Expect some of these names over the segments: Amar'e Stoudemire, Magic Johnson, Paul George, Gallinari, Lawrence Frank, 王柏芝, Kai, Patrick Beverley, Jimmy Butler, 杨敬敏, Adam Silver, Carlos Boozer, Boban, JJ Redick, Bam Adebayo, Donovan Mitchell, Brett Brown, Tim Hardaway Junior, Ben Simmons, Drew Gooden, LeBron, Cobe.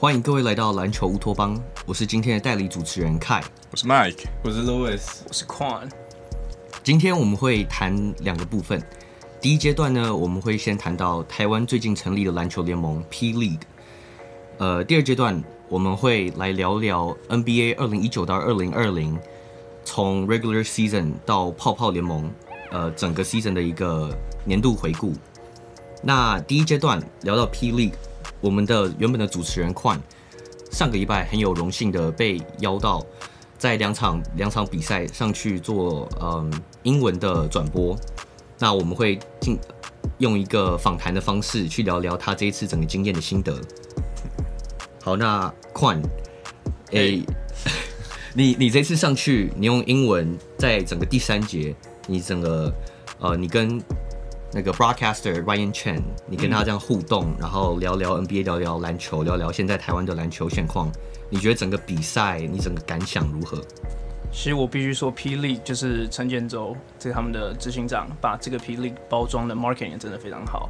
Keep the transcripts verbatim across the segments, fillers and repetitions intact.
欢迎各位来到篮球乌托邦，我是今天的代理主持人 Kai， 我是 Mike， 我是 Louis， 我是 Kwon。今天我们会谈两个部分，第一阶段呢，我们会先谈到台湾最近成立的篮球联盟 P. LEAGUE+， 呃，第二阶段我们会来聊聊 N B A 二零一九到二零二零，从 Regular Season 到泡泡联盟，呃，整个 Season 的一个年度回顾。那第一阶段聊到 P. LEAGUE+， 我们的原本的主持人 Kwon 上个礼拜很有荣幸的被邀到在两场两场比赛上去做嗯英文的转播。那我们会用一个访谈的方式去聊聊他这一次整个经验的心得。好，那 Kwon， 诶、欸，你你这次上去，你用英文在整个第三节，你整个呃，你跟那个 broadcaster Ryan Chen， 你跟他这样互动，嗯、然后聊聊 N B A， 聊聊篮球，聊聊现在台湾的篮球现况。你觉得整个比赛，你整个感想如何？其实我必须说 ，P. LEAGUE+ 就是陈建州，这是他们的执行长，把这个 P. LEAGUE+ 包装的 marketing 也真的非常好。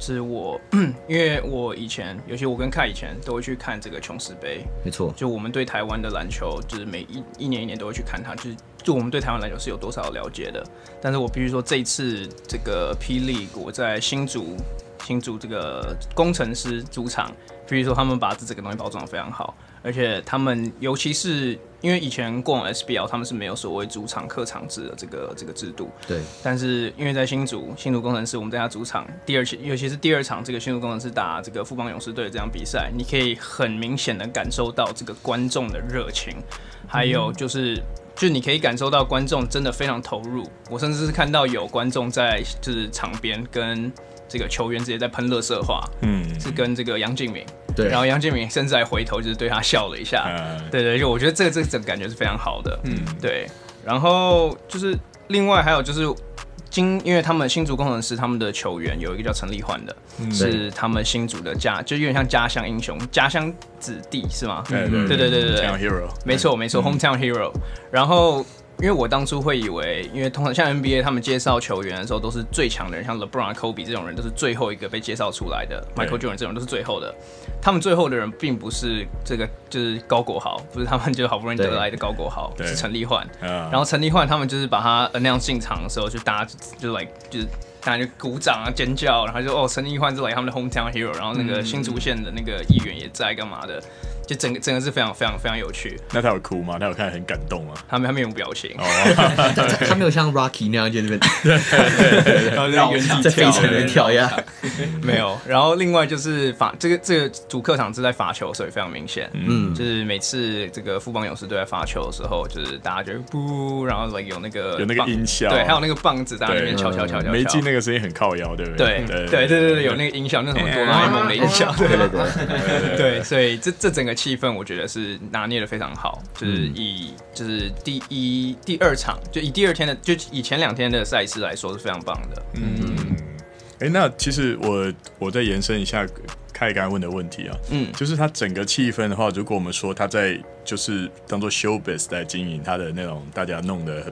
就是我，因为我以前，尤其我跟Kai以前都会去看这个琼斯杯，没错，就我们对台湾的篮球，就是每 一, 一年一年都会去看它，就是就我们对台湾篮球是有多少了解的。但是我必须说，这一次这个 P. LEAGUE+ 我在新竹。新竹这个工程师主场，比如说他们把这个东西包装得非常好，而且他们尤其是因为以前过往 S B L 他们是没有所谓主场客场制的这个这个制度，对。但是因为在新竹新竹工程师，我们在他主场第二，尤其是第二场这个新竹工程师打这个富邦勇士队这样比赛，你可以很明显的感受到这个观众的热情，还有就是。嗯就你可以感受到观众真的非常投入，我甚至是看到有观众在就是场边跟这个球员直接在喷垃圾话，嗯，是跟这个杨敬敏，对，然后杨敬敏甚至还回头就是对他笑了一下，嗯、对对，就我觉得这个这种感觉是非常好的，嗯，对。然后就是另外还有就是。因为他们新竹工程师他们的球员有一个叫陈立焕的、嗯，是他们新竹的家，就有点像家乡英雄、家乡子弟是吗？对对对对对对 ，Hometown Hero， 没错没错 ，Hometown Hero。然后因为我当初会以为，因为通常像 N B A 他们介绍球员的时候都是最强的人，像 LeBron、Cobe 这种人都是最后一个被介绍出来的 ，Michael Jordan 这种都是最后的。他们最后的人并不是这个，就是高国豪，不是他们就好不容易得来的高国豪，是陈立焕。然后陈立焕他们就是把他 announce 进场的时候，就大家就 like 就是大家就鼓掌啊、尖叫，然后就哦，陈立焕是来他们的 hometown hero， 然后那个新竹县的那个议员也在干嘛的。嗯就整个真的是非常非常非常有趣。那他有哭吗？他有看很感动吗？他没他没有表情。哦、他没有像 Rocky 那样在那边，然后在原地跳，在原地跳呀。没有。然后另外就是罚这个这个主客场是在罚球，所以非常明显。嗯，就是每次这个富邦勇士队在罚球的时候，就是大家就不，然后有那个有那个音效，对，还有那个棒子在那边敲敲敲敲。没进那个声音很靠腰，对不对？对对对对对，有那个音效，那什么哆啦 A 梦的音效。对对对。对，所以这这整个。气氛我觉得是拿捏的非常好，就是以就是第一第二场就以第二天的就以前两天的赛事来说是非常棒的。嗯，哎、欸，那其实我我再延伸一下Kai刚才问的问题啊，嗯，就是他整个气氛的话，如果我们说他在就是当做 showbiz 在经营他的那种大家弄的。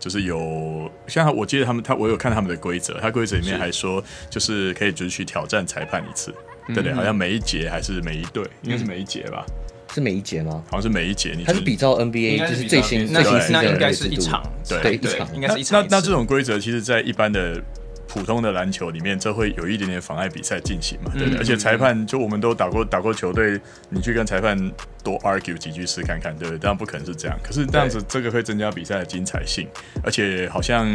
就是有像我记得他们他我有看他们的规则，他规则里面还说就是可以只去挑战裁判一次，对不对？好像每一节还是每一队，应该是每一节吧？是每一节吗？好像是每一节，它是比照 N B A 就是最新最新那应该是一场，对对，应该是一场。那那这种规则其实，在一般的。普通的篮球里面，这会有一点点妨碍比赛进行嘛，对不对？嗯、而且裁判，就我们都打过打过球队，你去跟裁判多 argue 几句试看看，对不对？当然不可能是这样，可是这样子这个会增加比赛的精彩性，而且好像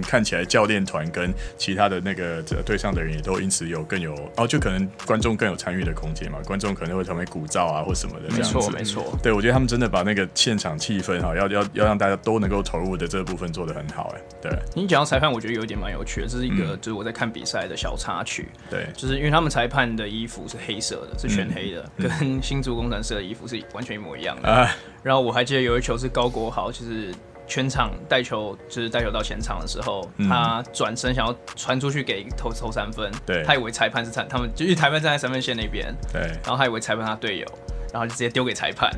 看起来教练团跟其他的那个队上的人也都因此有更有，哦，就可能观众更有参与的空间嘛，观众可能会成为鼓噪啊或什么的这样子，没错没错。对，我觉得他们真的把那个现场气氛哈，要要要让大家都能够投入的这部分做得很好，哎，对。你讲到裁判，我觉得有一点蛮有趣的，这是一个。嗯就是我在看比赛的小插曲，对，就是因为他们裁判的衣服是黑色的，是全黑的，嗯、跟新竹工程师的衣服是完全一模一样的。啊、然后我还记得有一球是高国豪，就是全场带球，就是带球到前场的时候，嗯、他转身想要传出去给投投三分，对，他以为裁判是他们，就是裁判站在三分线那边，对，然后他以为裁判他队友，然后就直接丢给裁判。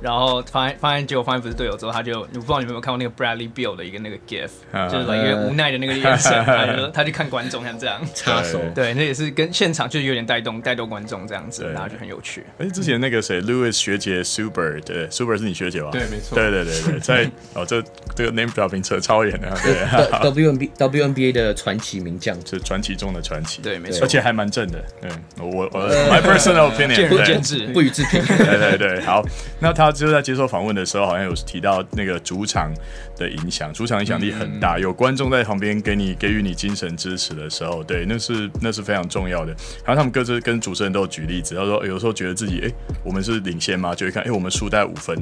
然后发现发现结果发现不是队友之后，他就我不知道你们有没有看过那个 Bradley Beal 的一个那个 GIF， 就是一个无奈的那个眼神，他就他就看观众像这样插手，对，那也是跟现场就有点带动带动观众这样子，然后就很有趣。哎，之前那个谁 Louis 学姐 Super， 对 ，Super 是你学姐吧？对，没错。对对对对，在哦这这个 name dropping 扯超远的，对 ，W N B A W N B A 的传奇名将，是传奇中的传奇，对，没错，而且还蛮正的。对，我我 my personal opinion， 不见智，不予置评。对对对，好，那他。他就在接受访问的时候，好像有提到那个主场的影响，主场影响力很大。嗯、有观众在旁边给你给予你精神支持的时候，对，那是那是非常重要的。然后他们各自跟主持人都有举例子，他说、欸、有时候觉得自己哎、欸，我们是领先吗？就会看哎、欸，我们输大概五分，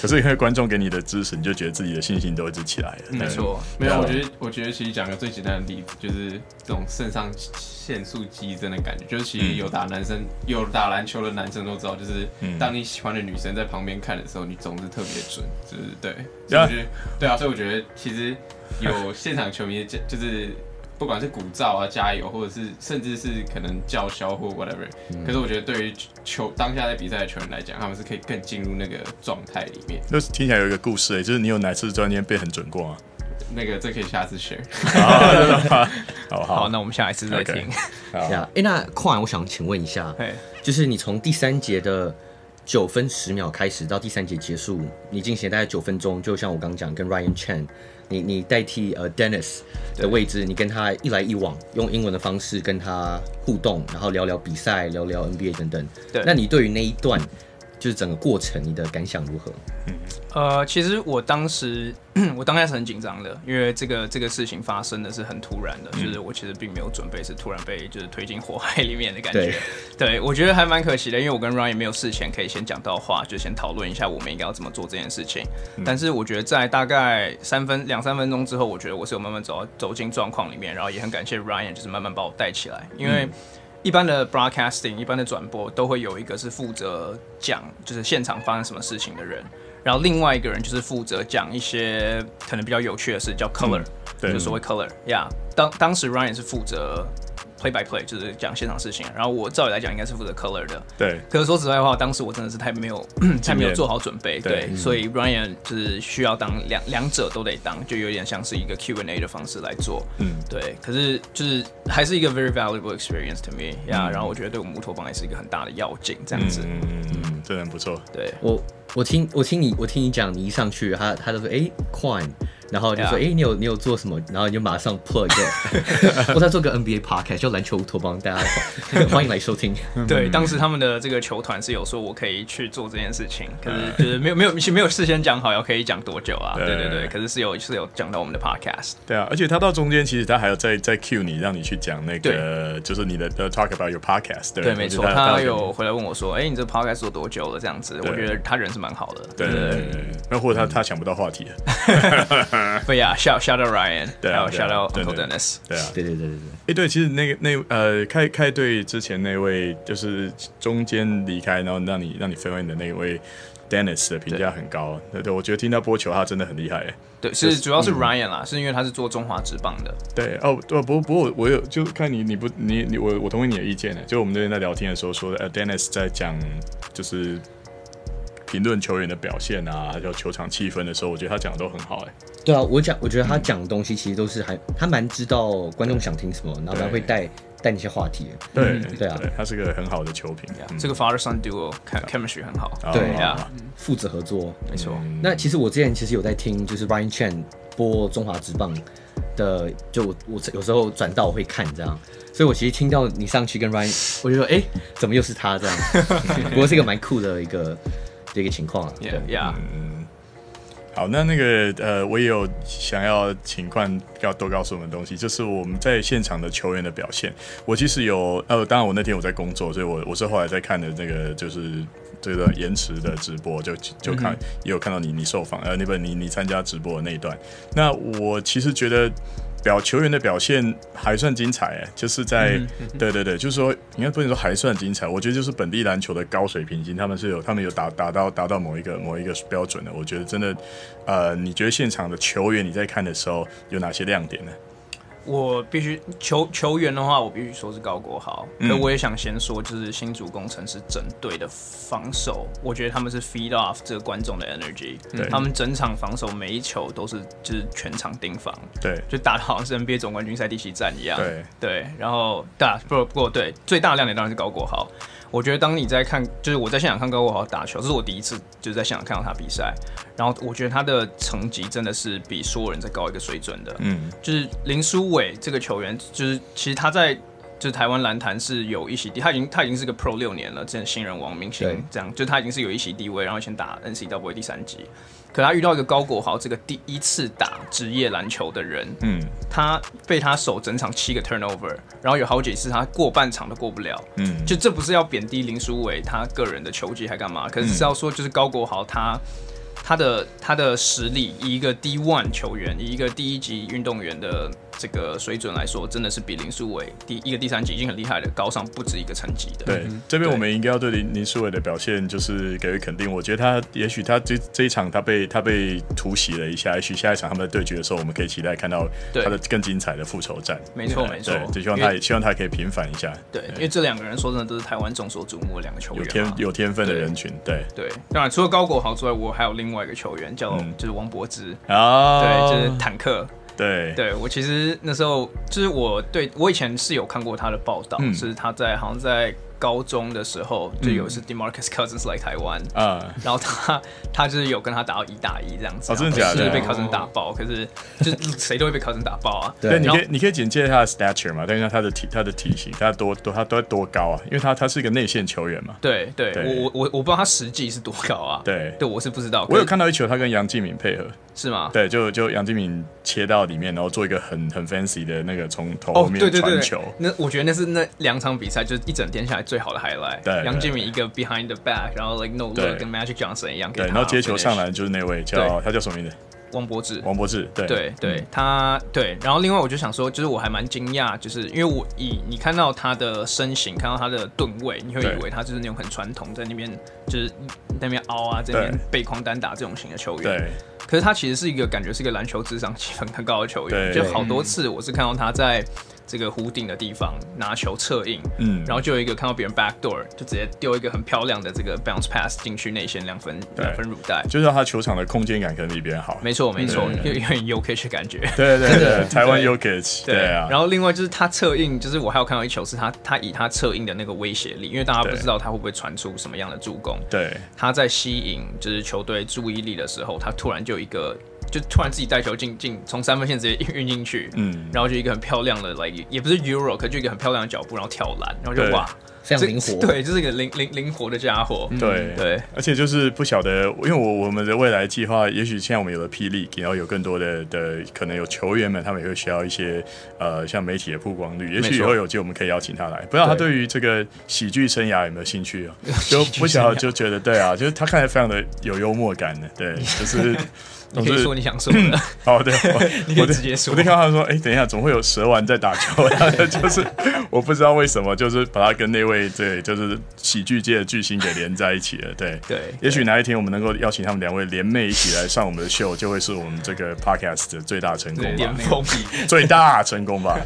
可是因为观众给你的支持，你就觉得自己的信心都一直起来了。嗯、没错，没有，我觉得我觉得其实讲个最简单的例子，就是这种肾上腺素激增的感觉，就是其实有打男生、嗯、有打篮球的男生都知道，就是当你喜欢的女生在旁边看的时候，你总是特别准，就是对，所以我觉得， yeah. 对啊，所以我觉得其实有现场球迷就是不管是鼓噪啊、加油，或者是甚至是可能叫嚣或 whatever，、嗯、可是我觉得对于球当下在比赛的球员来讲，他们是可以更进入那个状态里面。就是听起来有一个故事、欸，就是你有哪次突然间被很准过吗？那个这可以下次 share。好好，那我们下一次再听。哎、欸，那Kwon，我想请问一下， hey. 就是你从第三节的。九分十秒开始到第三节结束，你进行大概九分钟，就像我刚讲跟 Ryan Chen， 你你代替呃 Dennis 的位置，你跟他一来一往，用英文的方式跟他互动，然后聊聊比赛，聊聊 N B A 等等。对，那你对于那一段就是整个过程，你的感想如何？嗯，呃，其实我当时我当下是很紧张的，因为这个这个事情发生的是很突然的，嗯、就是我其实并没有准备，是突然被就是推进火海里面的感觉。对，对我觉得还蛮可惜的，因为我跟 Ryan 也没有事前可以先讲到话，就先讨论一下我们应该要怎么做这件事情。嗯、但是我觉得在大概三分两三分钟之后，我觉得我是有慢慢走走进状况里面，然后也很感谢 Ryan， 就是慢慢把我带起来，因为。嗯一般的 broadcasting， 一般的转播都会有一个是负责讲，就是现场发生什么事情的人，然后另外一个人就是负责讲一些可能比较有趣的事，叫 color，、嗯、对就所谓 color。呀，当当时 Ryan 是负责 play by play， 就是讲现场事情，然后我照理来讲应该是负责 color 的。对。可是说实在话，当时我真的是太没有太没有做好准备，对，嗯、所以 Ryan 就是需要当两两者都得当，就有点像是一个 Q and A 的方式来做。嗯，对。可是就是。还是一个 very valuable experience to me， 呀、yeah, 嗯，然后我觉得对我们乌托邦也是一个很大的要紧，这样子，嗯嗯嗯，真的很不错。对我，我听我听你我听你讲，你一上去，他他就说，哎 ，Kwon， 然后就说，哎、yeah. ，你有你有做什么？然后你就马上 plug， 我在做个 N B A podcast， 叫篮球乌托邦，大家欢迎来收听。对，当时他们的这个球团是有说我可以去做这件事情，可是就是没有没有没有事先讲好要可以讲多久啊？对对对，可是是有是有讲到我们的 podcast。对啊，而且他到中间其实他还有在在 cue 你，让你去。讲那个就是你的 talk about your podcast， 对，对没错，他有回来问我说，哎、欸，你这 podcast 做多久了？这样子，我觉得他人是蛮好的，对对对对，那或者他、嗯、他想不到话题了，对呀 ，shout shout out Ryan， 对啊 ，shout out Uncle Dennis， 对啊，对对对对对，哎、欸、对，其实那个那呃开开队之前那位就是中间离开，然后让你让你分位的那位。Dennis 的评价很高， 对， 对，我觉得听到播球他真的很厉害，对，是主要是 Ryan 啦、嗯，是因为他是做中华职棒的，对哦，不不不，我有就看你你不你你我我同意你的意见，就我们那天在聊天的时候说的、呃、，Dennis 在讲就是评论球员的表现啊，还有球场气氛的时候，我觉得他讲的都很好，哎，对啊，我讲我觉得他讲的东西其实都是还、嗯、他蛮知道观众想听什么，然后他会带。带那些话题，对对啊，他是个很好的球评呀、嗯。这个 Father Son Duo chemistry 很好，对啊，父子合作，没错、嗯。那其实我之前其实有在听，就是 Ryan Chen 播中华职棒的，就 我, 我有时候转到我会看这样，所以我其实听到你上去跟 Ryan， 我就说，哎、欸，怎么又是他这样？不过是一个蛮酷的一个的一个情况啊，对呀。Yeah, yeah. 嗯好，那那个呃，我也有想要请Kwon要多告诉我们的东西，就是我们在现场的球员的表现。我其实有呃，当然我那天我在工作，所以我我是后来在看的那个就是这个延迟的直播，就就看、嗯、也有看到你你受访呃那本你你参加直播的那一段。那我其实觉得。表球员的表现还算精彩，就是在、嗯、对对对，就是说应该不能说还算精彩，我觉得就是本地篮球的高水平性，他们是有他们有达达到达到某一个某一个标准的。我觉得真的，呃，你觉得现场的球员你在看的时候有哪些亮点呢？我必须球球员的话，我必须说是高国豪。嗯、可我也想先说，就是新竹工程师整队的防守，我觉得他们是 feed off 这个观众的 energy。对，他们整场防守每一球都是就是全场盯防。对，就打得好像是 N B A 总冠军赛第七战一样。对对，然后打不不过对最大的亮点当然是高国豪。我觉得当你在看，就是我在现场看高国豪打球，这是我第一次就是在现场看到他比赛。然后我觉得他的成绩真的是比所有人在高一个水准的。嗯，就是林书伟这个球员，就是其实他在就是台湾篮坛是有一席地，他已经他已经是个 Pro 六年了，之前新人王明星这样，就他已经是有一席地位，然后先打 N C A A 第三级。可他遇到一个高国豪这个第一次打职业篮球的人，嗯，他被他守整场七个 turnover， 然后有好几次他过半场都过不了，嗯，就这不是要贬低林书伟他个人的球技还干嘛，可是是要说就是高国豪他他的他的实力，以一个 D 一 球员，以一个第一级运动员的这个水准来说，真的是比林书伟第一个第三级已经很厉害了，高上不止一个层级的。对，嗯、这边我们应该要对林林书伟的表现就是给予肯定。我觉得他也许他 这, 这一场他被他被突袭了一下，也许下一场他们的对决的时候，我们可以期待看到他的更精彩的复仇战。没错没错，就希望他也希望他可以平反一下。对，因为这两个人说真的都是台湾众所瞩目的两个球员、啊，有天有天分的人群。对 对, 对，当然除了高国豪之外，我还有另外一个球员叫、嗯、就是王柏芝啊，对，就是坦克。对, 对，我其实那时候就是我对我以前是有看过他的报道，嗯、是他在好像在高中的时候就有一次 Demarcus Cousins 来台湾、嗯、然后他他就是有跟他打到一打一这样子，哦，真的假的？就是被 Cousins 打爆，哦、可是就是谁都会被 Cousins 打爆啊。对，你可以你可以简介他的 stature 嘛，但是他的体他的体型，他多多他多多高啊？因为他他是一个内线球员嘛。对对，对我我我不知道他实际是多高啊。对对，我是不知道。我有看到一球，他跟杨敬敏配合。是吗？对，就就杨敬敏切到里面，然后做一个很很 fancy 的那个从头后面传球。哦，对对对对，那我觉得那是那两场比赛就是一整天下来最好的 highlight。对，杨敬敏一个 behind the back， 然后 like no look， 跟 Magic Johnson 一样给他。对，然后接球上篮就是那位叫他叫什么名字？王柏芝。王柏芝，对对对，嗯、他对。然后另外我就想说，就是我还蛮惊讶，就是因为我以你看到他的身形，看到他的吨位，你会以为他就是那种很传统，在那边就是那边凹啊，在那边背框单打这种型的球员。对。可是他其实是一个感觉是一个篮球智商很高的球员，就好多次我是看到他在这个弧顶的地方拿球策应，嗯，然后就有一个看到别人 backdoor 就直接丢一个很漂亮的这个 bounce pass 进去内线两分两分乳带，就是他球场的空间感可能比别人好，没错没错，有点 Yokich 的感觉，对对 对, 对，台湾 Yokich， 对, 对啊。然后另外就是他策应，就是我还有看到一球是他他以他策应的那个威胁力，因为大家不知道他会不会传出什么样的助攻，对，他在吸引就是球队注意力的时候，他突然就有一个。就突然自己带球进进，从三分线直接运进去，嗯，然后就一个很漂亮的 like 也不是 Euro， 可就一个很漂亮的脚步，然后跳篮，然后就哇，非常灵活，对，就是一个灵灵灵活的家伙，嗯、对对，而且就是不晓得，因为我我们的未来计划，也许现在我们有了 P. LEAGUE+， 然后有更多的的可能有球员们，他们也会需要一些呃像媒体的曝光率，也许以后有机会我们可以邀请他来，不知道他对于这个喜剧生涯有没有兴趣啊？就不晓得就觉得对啊，就是他看起来非常的有幽默感的，对，就是。你可以说你想说的，哦，对，你可以直接说。我就看到他说：“哎、欸，等一下，怎么会有蛇丸在打球？”他就是我不知道为什么，就是把他跟那位对，就是喜剧界的巨星给连在一起了。对对，也许哪一天我们能够邀请他们两位联袂一起来上我们的秀，就会是我们这个 podcast 的最大成功吧，最大成功吧。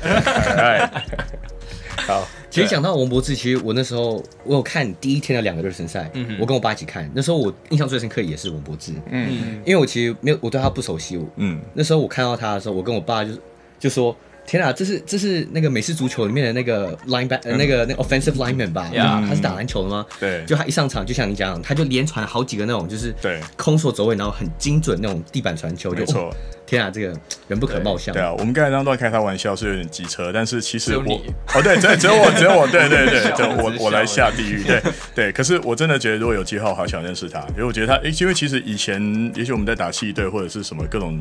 好，其实讲到王柏芝，其实我那时候我有看第一天的两个热身赛，嗯，我跟我爸一起看。那时候我印象最深刻也是王柏芝，嗯，因为我其实没有，我对他不熟悉，嗯，那时候我看到他的时候，我跟我爸就就说：“天啊，这是这是那个美式足球里面的那个 linebacker，、嗯、那个那个 offensive lineman 吧？嗯、他是打篮球的吗？对，就他一上场，就像你讲，他就连传好几个那种就是空手走位，然后很精准那种地板传球，就没错。哦”天啊，这个人不可貌相。对啊，我们刚才那段开他玩笑是有点机车，但是其实我，哦，对，只有我，只有我，对对对，对我我来下地狱，对对。可是我真的觉得，如果有机会，我好想认识他，因为我觉得他，因为其实以前，也许我们在打系队或者是什么各种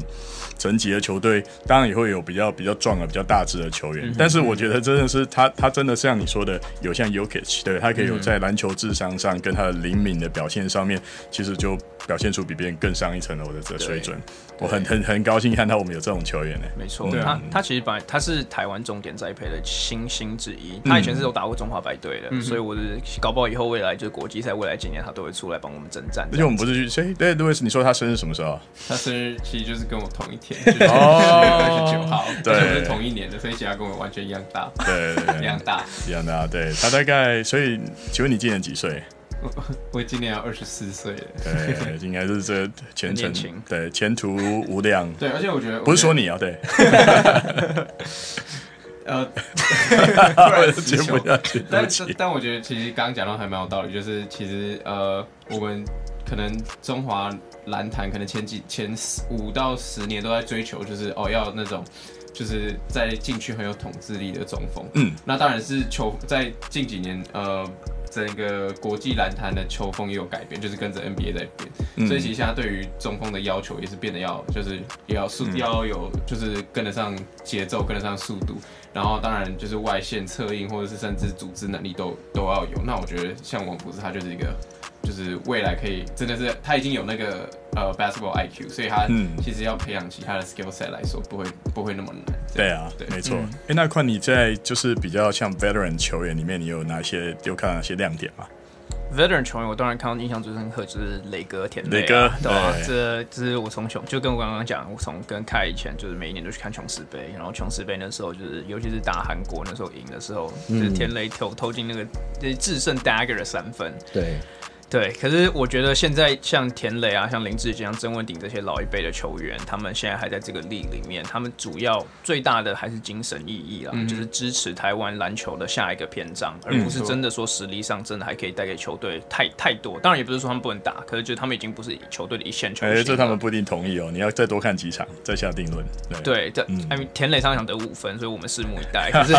层级的球队，当然也会有比较比较壮的、比较大只的球员，嗯，但是我觉得真的是他，他真的像你说的，有像 Yokich， 对他可以有在篮球智商上跟他的灵敏的表现上面，其实就表现出比别人更上一层楼的这水准，我很很很高。高兴看到我们有这种球员、欸、没错、嗯、他, 他其实本来他是台湾重点栽培的新星之一，他以前是有打过中华白队的、嗯、所以我是搞不好以后未来就是国际赛未来几年他都会出来帮我们征战。而且我们不是去、欸、对 Louis 你说他生日什么时候？他生日其实就是跟我同一天，就是十月二十九号，对，而且我们是同一年的，所以其他跟我完全一样大，对对对一样大一样大，对，他大概，所以请问你今年几岁？我, 我今年要二十四岁了，对，应该是这前程，对，前途无量。对，而且我觉得不是说你啊，对，呃，不然接不下去。但但我觉得其实刚刚讲到还蛮有道理，就是其实呃，我们可能中华篮坛可能前几前五到十年都在追求，就是哦要那种。就是在禁区很有统治力的中锋，嗯，那当然是球在近几年，呃，整个国际篮坛的球风也有改变，就是跟着 N B A 在变、嗯，所以其实现在对于中锋的要求也是变得要，就是也要速、嗯、要有，就是跟得上节奏，跟得上速度，然后当然就是外线策应或者是甚至组织能力都都要有。那我觉得像王博士他就是一个。就是未来可以真的是他已经有那个呃 basketball I Q， 所以他其实要培养其他的 skill set 来说不会不会那么难。对啊，对，没错。哎、嗯欸，那宽你在就是比较像 veteran 球员里面，你有哪些有看哪些亮点吗？Veteran 球员，我当然看到印象最深刻就是雷哥田磊、啊，雷哥，对吧、啊？这这是我从熊，就跟我刚刚讲，我从跟Kai以前就是每一年都去看琼斯杯，然后琼斯杯那时候就是，尤其是打韩国那时候赢的时候，嗯、就是田磊投投进那个制胜 dagger 的三分，对对。可是我觉得现在像田磊啊，像林志杰、像曾文鼎这些老一辈的球员，他们现在还在这个 league 里面，他们主要最大的还是精神意义啦，嗯、就是支持台湾篮球的下一个篇章，而不是真的说实力上真的还可以带给球。对，太太多，当然也不是说他们不能打，可是就是他们已经不是球队的一线球星了。哎、欸，这他们不一定同意哦，你要再多看几场再下定论。对，对，嗯，田磊上场得五分，所以我们拭目以待。可是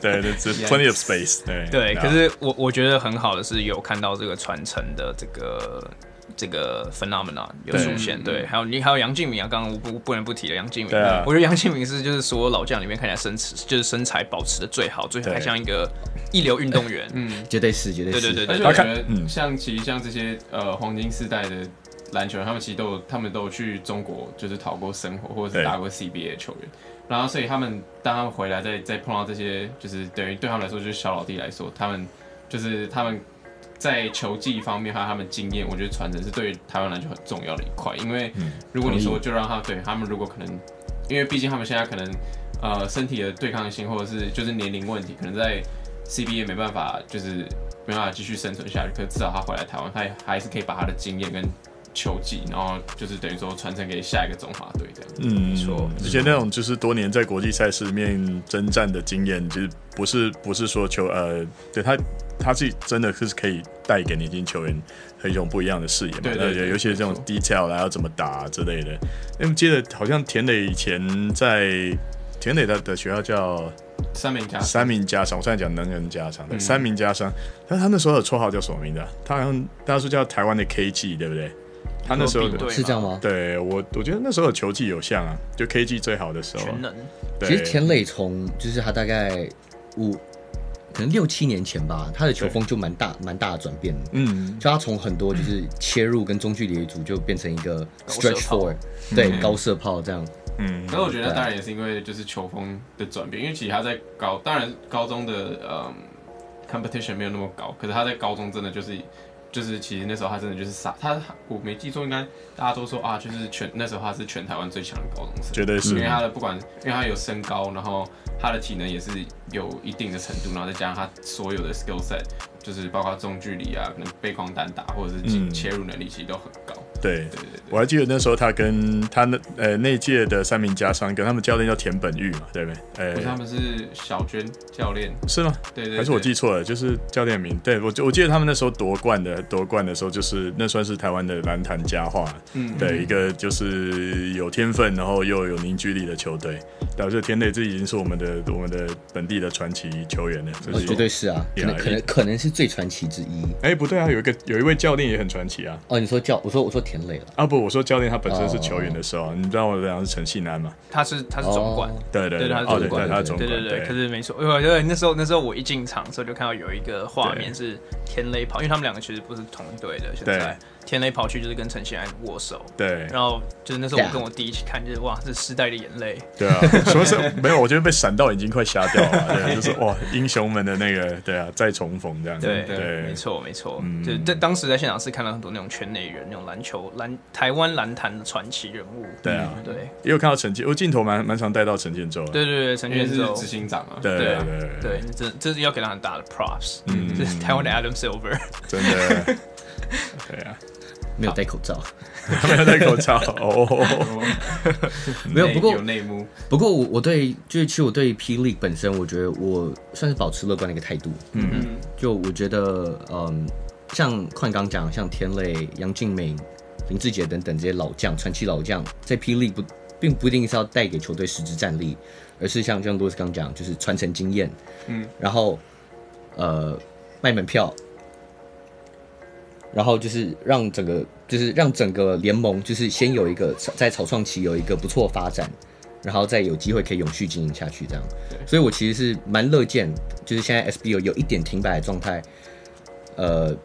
对，这 plenty of space 對。对，对，可是我我觉得很好的是有看到这个传承的这个。这个 phenomenon 有出现， 对， 對，还有你还有杨敬明啊，刚刚我 不, 不能不提了杨敬明、啊，我觉得杨敬明是就是所有老将里面看起来身就是身材保持的最好，最还像一个一流运动员，嗯，绝对是，绝对是，对对对对。而且我觉得像其实像这些呃黄金世代的篮球人，他们其实都有他们都有去中国就是讨过生活，或者是打过 C B A 球员，然后所以他们当他们回来再再碰到这些就是等于对他们来说就是小老弟来说，他们就是他们。在球技方面还有他们经验，我觉得传承是对台湾篮球很重要的一块。因为如果你说就让他对他们，如果可能，因为毕竟他们现在可能呃身体的对抗性或者是就是年龄问题，可能在 C B A 没办法就是没办法继续生存下去。可是至少他回来台湾，他还是可以把他的经验跟球技，然后就是等于说传承给下一个中华队这样。嗯，没错。而且那种就是多年在国际赛事面征战的经验，其实不是不是说球呃对他。他自己真的是可以带给年轻球员一种不一样的视野嘛，对对对，尤其是这种 detail 啦，要怎么打之类的。那么接着，好像田磊以前在田磊 的, 的学校叫三名家商，三名家商，我上次讲能人家商，对、嗯，三名家商。但他那时候的绰号叫什么名字、啊？他好像大家说叫台湾的 K G， 对不对？他那时候是这样吗？对，我我觉得那时候的球技有像啊，就 K G 最好的时候、啊。全能。其实田磊从就是他大概五。可能六七年前吧，他的球风就蛮大蛮大的转变的。嗯，就他从很多就是切入跟中距离组就变成一个 stretch four， 对、嗯、高射炮这样。嗯，可是我觉得当然也是因为就是球风的转变，因为其实他在高，当然高中的嗯 competition 没有那么高，可是他在高中真的就是就是其实那时候他真的就是傻，他我没记错应该大家都说啊，就是全那时候他是全台湾最强的高中生，绝对是，因为他的不管因为他有身高，然后他的体能也是有一定的程度，然后再加上他所有的 skill set， 就是包括中距离啊，可能背框单打或者是切入能力其实都很高。嗯、对， 对， 对， 对，我还记得那时候他跟他那呃那届的三名家商跟他们教练叫田本玉嘛，对不对？呃，他们是小娟教练是吗？对， 对， 对，还是我记错了？就是教练名。对，我我记得他们那时候夺冠的。夺冠的时候，就是那算是台湾的篮坛佳话，嗯，对，一个就是有天分，然后又有凝聚力的球队。导致田磊这已经是我们的我们的本地的传奇球员了，就是、绝对是啊， yeah， 可能可能可能是最传奇之一。哎、欸，不对啊，有一个有一位教练也很传奇啊。哦，你说教，我说我说田磊了啊，不，我说教练他本身是球员的时候，哦、你知道我讲是陈信安嘛？他是他是总管，哦、对， 对， 对， 对， 对， 对， 对， 他是总管，对对对，对对对，他是总管，对对对。可是没错，因为那时候那时候我一进场的时候就看到有一个画面是田磊跑，因为他们两个其实不是同一队的，现在。田磊跑去就是跟陈信安握手，对，然后就是那时候我跟我弟一起看，就是哇，这时代的眼泪，对啊，说是没有，我觉得被闪到眼睛快瞎掉了，对，就是哇，英雄们的那个，对啊，再重逢这样子，对对，没错没错，嗯，就在当时在现场是看到很多那种圈内人，那种篮球篮台湾篮坛的传奇人物，对啊，对，也有看到陈建，我镜头蛮蛮常带到陈建州，对对对，陈建州执行长啊，对对对对，这这是要给他很大的 props， 嗯，这是台湾的 Adam Silver， 真的，对啊。没有戴口罩，没有戴口罩哦。没有，不过有内幕。不过我我对就是其实我对 P. League 本身，我觉得我算是保持乐观的一个态度。嗯嗯，就我觉得，嗯，像宽刚讲，像田磊、杨敬敏、林志杰等等这些老将、传奇老将，在 P. League 不并不一定是要带给球队实质战力，而是像像 Louis 刚讲，就是传承经验。嗯，然后呃卖门票。然后就是让整个，就是让整个联盟，就是先有一个在草创期有一个不错的发展，然后再有机会可以永续经营下去这样。所以我其实是蛮乐见，就是现在 S B O 有一点停摆的状态，呃，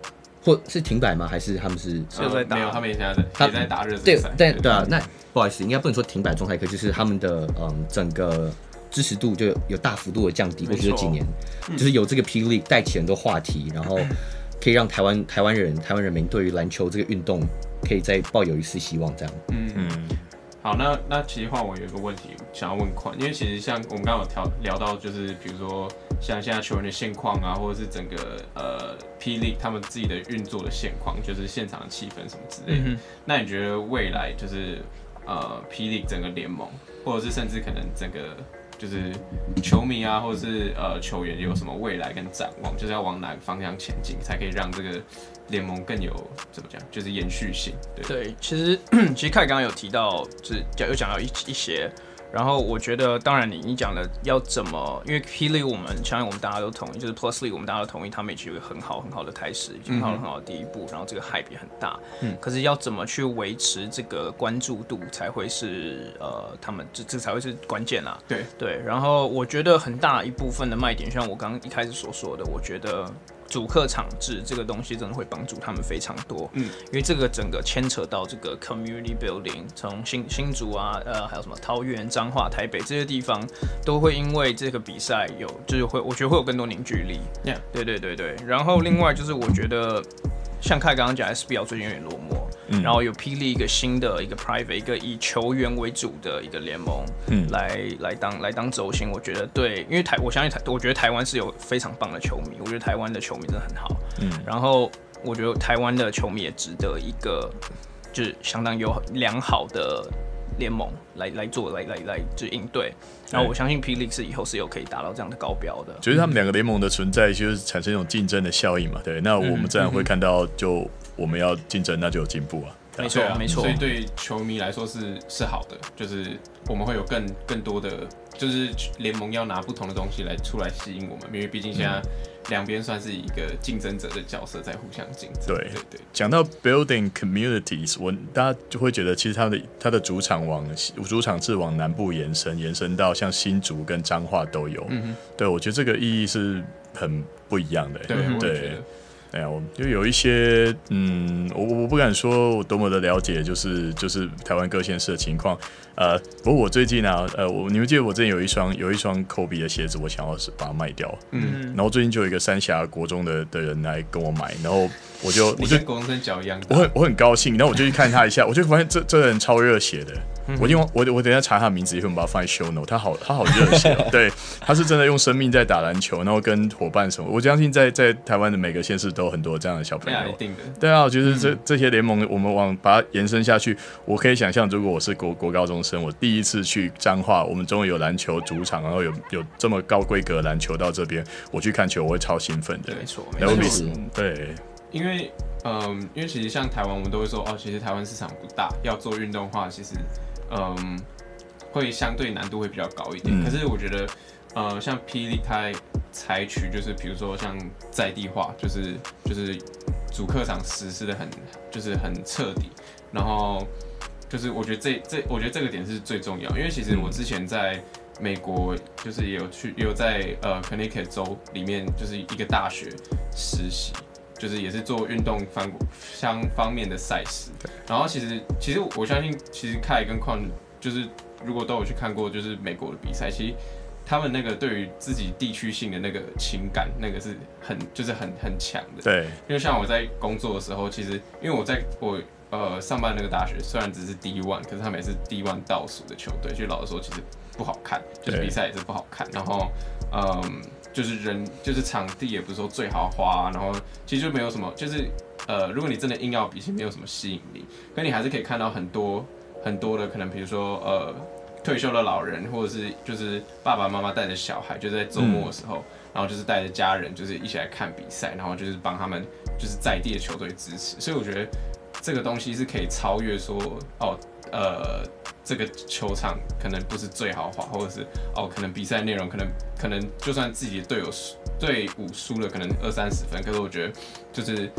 或是停摆吗？还是他们是？就在打，没有，他们现在也在打热身赛。对，但对啊，那不好意思，应该不能说停摆状态，可就是他们的嗯整个支持度就有大幅度的降低。我觉得几年，就是有这个 P. League 带起很多话题，然后。可以让台湾台湾人台湾人民对于篮球这个运动可以再抱有一丝希望，这样。嗯嗯。好，那那其实话我有一个问题想要问宽，因为其实像我们刚刚有聊到，就是比如说像现在球员的现况啊，或者是整个呃 P. League 他们自己的运作的现况，就是现场的气氛什么之类的。嗯、那你觉得未来就是呃 P. League 整个联盟，或者是甚至可能整个就是球迷啊，或者是呃球员有什么未来跟展望，就是要往哪个方向前进，才可以让这个联盟更有怎么讲，就是延续性。对，对其实其实凯刚刚有提到，就是有讲到一一些，然后我觉得当然你你讲的要怎么，因为 P. League 我们相信我们大家都同意，就是 Plus League 我们大家都同意，他们已经有一个很好很好的开始，已经到了很好的第一步，然后这个 hype 也很大，嗯，可是要怎么去维持这个关注度才会是呃他们这这才会是关键啦，对对，然后我觉得很大一部分的卖点，像我刚刚一开始所说的，我觉得。主客场制这个东西真的会帮助他们非常多，嗯，因为这个整个牵扯到这个 community building， 从 新, 新竹啊，呃，还有什么桃园、彰化、台北这些地方，都会因为这个比赛有，就是会，我觉得会有更多凝聚力。Yeah. 对对对对。然后另外就是我觉得，像凯刚刚讲 S B L 最近有点落寞。嗯，然后有霹雳一个新的一个 private 一个以球员为主的一个联盟，嗯，来来当来当轴心，我觉得对，因为台我相信台，我觉得台湾是有非常棒的球迷，我觉得台湾的球迷真的很好，嗯，然后我觉得台湾的球迷也值得一个就是相当有良好的联盟来来做来来来就应对。然后我相信 P. League 是以后是有可以达到这样的高标的。就是他们两个联盟的存在，就是产生一种竞争的效应嘛，对。那我们自然会看到就。嗯嗯我们要竞争，那就有进步啊！没错，没错。所以对球迷来说是是好的，就是我们会有更更多的，就是联盟要拿不同的东西来出来吸引我们，因为毕竟现在两边算是一个竞争者的角色在互相竞争。对对对。讲到 building communities， 我大家就会觉得其实它的它的主场往主场是往南部延伸，延伸到像新竹跟彰化都有。嗯、对，我觉得这个意义是很不一样的、欸。对，我也觉得。哎呀，我就有一些，嗯，我我不敢说我多么的了解，就是就是台湾各县市的情况，呃，不过我最近啊，呃，我你们记得我之前有一双有一双 Cobe 的鞋子，我想要把它卖掉，嗯，然后最近就有一个三峡国中的的人来跟我买，然后我就我就跟国中生脚一样，我很我很高兴，然后我就去看他一下，我就发现这这人超热血的。我因为我我等一下查他的名字，一会我把他放在 show note。他好他好热血、哦，对，他是真的用生命在打篮球，然后跟伙伴什么。我相信在在台湾的每个县市都有很多这样的小朋友。对啊，一定的。对啊，就是这这些联盟，我们往把它延伸下去，我可以想象，如果我是国国高中生，我第一次去彰化，我们终于有篮球主场，然后有有这么高规格的篮球到这边，我去看球，我会超兴奋的。没错，没错，对。因为，嗯，因为其实像台湾，我们都会说，哦，其实台湾市场不大，要做运动化，其实。嗯，会相对难度会比较高一点。嗯、可是我觉得，呃，像 P. League 它采取就是，比如说像在地化，就是就是主客场实施的很，就是很彻底。然后就是我觉得这这，我觉得这个点是最重要，因为其实我之前在美国，就是也有去，也有在呃 Connecticut 州里面，就是一个大学实习。就是也是做运动方相方面的赛事。然后其实其实我相信，其实Kai跟Kwon就是如果都有去看过就是美国的比赛，其实他们那个对于自己地区性的那个情感，那个是很就是很很强的。对，因为像我在工作的时候，其实因为我在我。呃，上班那个大学虽然只是 D 一， 可是他们也是 D 一 倒数的球队，就老实说其实不好看，就是比赛也是不好看。然后，嗯，就是人就是场地也不是说最豪华，然后其实就没有什么，就是呃，如果你真的硬要比，其实没有什么吸引力。可你还是可以看到很多很多的可能，比如说呃，退休的老人，或者是就是爸爸妈妈带着小孩，就在周末的时候。嗯，然后就是带着家人，就是一起来看比赛，然后就是帮他们就是在地的球队支持，所以我觉得这个东西是可以超越说哦，呃，这个球场可能不是最豪华，或者是哦，可能比赛内容可能可能就算自己的队友队伍输了，可能二三十分，可是我觉得就是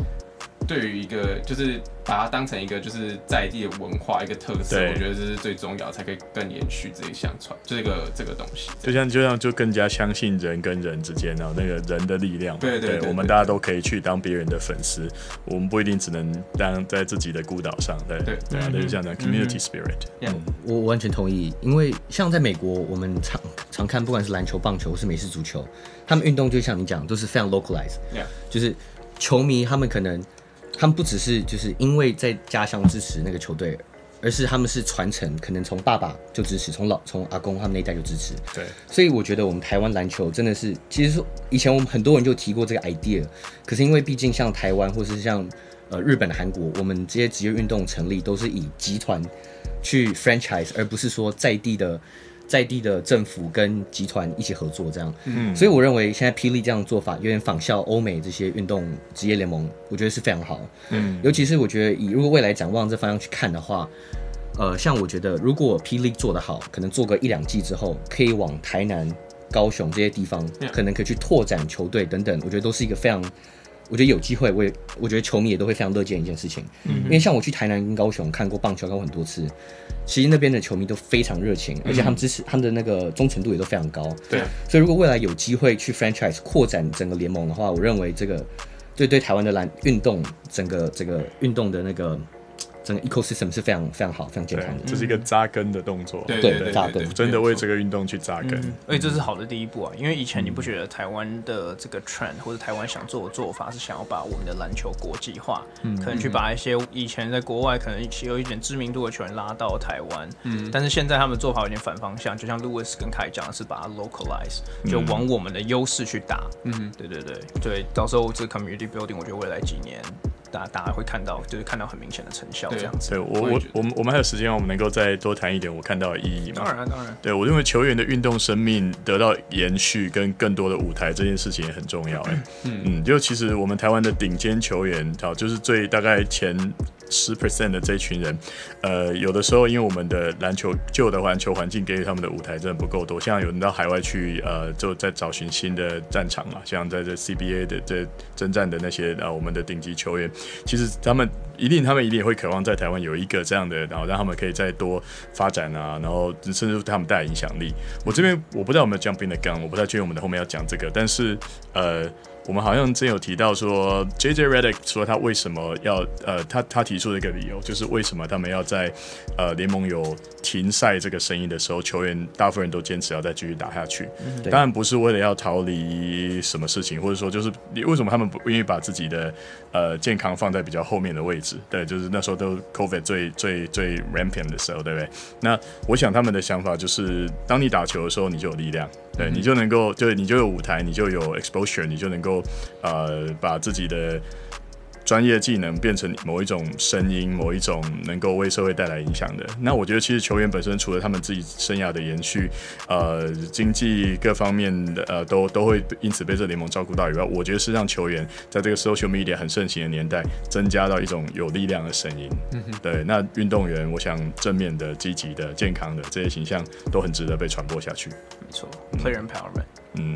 对于一个就是把它当成一个就是在地的文化一个特色，我觉得这是最重要，才可以更延续这一项传，就这个这个东西。就像就像就更加相信人跟人之间，然后那个人的力量。对对 对, 對, 對, 對，我们大家都可以去当别人的粉丝，我们不一定只能当在自己的孤岛上。对对对，就是这样的 community spirit。嗯，我完全同意，因为像在美国，我们常常看不管是篮球、棒球，或是美式足球，他们运动就像你讲，都是非常 localized，yeah. 就是球迷他们可能。他们不只是就是因为在家乡支持那个球队，而是他们是传承，可能从爸爸就支持，从老从阿公他们那一代就支持。对，所以我觉得我们台湾篮球真的是，其实说以前我们很多人就提过这个 idea， 可是因为毕竟像台湾或是像呃日本、韩国，我们这些职业运动成立都是以集团去 franchise， 而不是说在地的在地的政府跟集团一起合作这样。嗯，所以我认为现在霹雳这样的做法有点仿效欧美这些运动职业联盟，我觉得是非常好。嗯，尤其是我觉得以如果未来展望这方向去看的话，呃，像我觉得如果霹雳做得好，可能做个一两季之后，可以往台南、高雄这些地方，可能可以去拓展球队等等，我觉得都是一个非常。我觉得有机会，我也我觉得球迷也都会非常乐见一件事情，嗯，因为像我去台南跟高雄看过棒球，看过很多次，其实那边的球迷都非常热情，嗯，而且他们支持他们的那个忠诚度也都非常高。对，所以如果未来有机会去 franchise 扩展整个联盟的话，我认为这个对对台湾的篮运动整个这个运动的那个。整个 ecosystem 是非常非常好、非常健康的，这是一个扎根的动作。对 对, 對, 對, 對, 對, 對, 對, 對, 對, 對, 對, 對, 對, 對, 對, 對, 對真的为这个运动去扎根，嗯，而且这是好的第一步啊！因为以前你不觉得台湾的这个 trend 或者台湾想做的做法是想要把我们的篮球国际化，嗯，可能去把一些以前在国外可能有一点知名度的球员拉到台湾，嗯，但是现在他们做法有点反方向，就像 Louis 跟 Kai 讲的是把它 localize， 就往我们的优势去打。嗯，对对对对，到时候这个 community building， 我觉得未来几年。大家会看到，就是看到很明显的成效，这样子。对，我我我们我们还有时间，我们能够再多谈一点我看到的意义嘛？当然，当然。对，我认为球员的运动生命得到延续跟更多的舞台这件事情也很重要，欸。嗯嗯，就其实我们台湾的顶尖球员，好，就是最大概前。百分之十 的这群人，呃，有的时候因为我们的篮球旧的篮球环境给予他们的舞台真的不够多，像有人到海外去，呃，就在找寻新的战场嘛，像在这 C B A 的这征战的那些啊，呃，我们的顶级球员，其实他们一定他们一定也会渴望在台湾有一个这样的，然后让他们可以再多发展啊，然后甚至他们带来影响力。我这边我不知道有没有 jumping the gun， 我不太确定我们的后面要讲这个，但是呃。我们好像真有提到说 ，J J Redick 说他为什么要呃，他他提出了一个理由，就是为什么他们要在呃联盟有停赛这个声音的时候，球员大部分人都坚持要再继续打下去。嗯，当然不是为了要逃离什么事情，或者说就是为什么他们不愿意把自己的呃健康放在比较后面的位置？对，就是那时候都 COVID 最最最 rampant 的时候，对不对？那我想他们的想法就是，当你打球的时候，你就有力量。对，你就能够，就你就有舞台，你就有 exposure， 你就能够，呃，把自己的专业技能变成某一种声音，某一种能够为社会带来影响的。那我觉得，其实球员本身除了他们自己生涯的延续，呃，经济各方面的，呃，都都会因此被这联盟照顾到以外，我觉得是让球员在这个 social media 很盛行的年代，增加到一种有力量的声音。嗯，对，那运动员，我想正面的、积极的、健康的这些形象都很值得被传播下去。没错 ，player empowerment。嗯，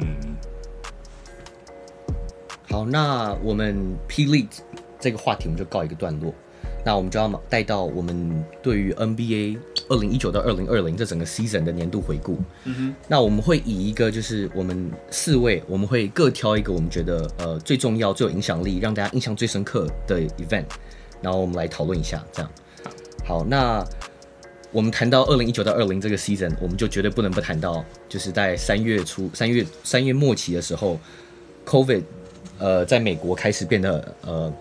好，那我们 P. LEAGUE+ 这个话题我们就告一个段落。那我们就要带到我们对于 N B A 二零一九到二零二零这整个 season 的年度回顾。嗯哼，那我们会以一个就是我们四位，我们会各挑一个我们觉得呃最重要、最有影响力、让大家印象最深刻的 event， 然后我们来讨论一下。这样，好，那我们谈到二零一九到二零这个 season， 我们就绝对不能不谈到，就是在三月初、三月三月末期的时候 ，COVID 呃在美国开始变得呃。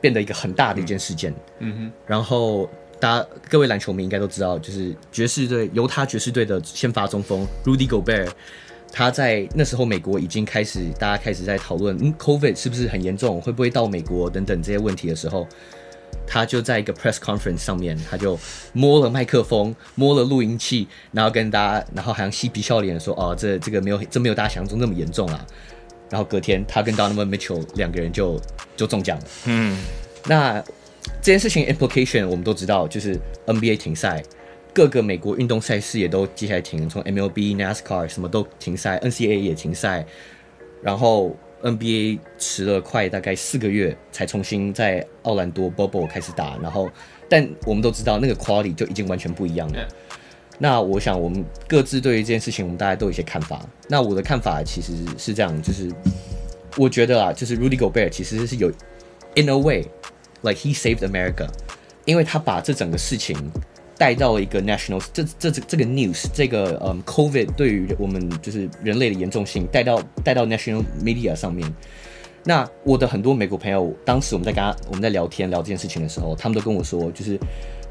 变得一个很大的一件事件。嗯嗯、然后大家各位篮球迷应该都知道，就是爵士队犹他爵士队的先发中锋 Rudy Gobert， 他在那时候美国已经开始大家开始在讨论、嗯、COVID 是不是很严重，会不会到美国等等这些问题的时候，他就在一个 press conference 上面，他就摸了麦克风，摸了录音器，然后跟大家，然后好像嬉皮笑脸的说：“哦，这这个没有，这没有大家想象中那么严重啊。”然后隔天，他跟 Donovan Mitchell 两个人就就中奖了。嗯，那这件事情 implication 我们都知道，就是 N B A 停赛，各个美国运动赛事也都接下来停，从 M L B、NASCAR 什么都停赛 ，N C A A 也停赛。然后 N B A 迟了快大概四个月才重新在奥兰多 Bubble 开始打。然后，但我们都知道那个 quality 就已经完全不一样了。嗯，那我想我们各自对于这件事情我们大家都有一些看法。那我的看法其实是这样，就是我觉得啊，就是 Rudy Gobert 其实是有 in a way like he saved America， 因为他把这整个事情带到一个 national 这这这个 news 这个、um, COVID 对于我们就是人类的严重性带到带到 national media 上面。那我的很多美国朋友当时我们在跟他我们在聊天聊这件事情的时候，他们都跟我说就是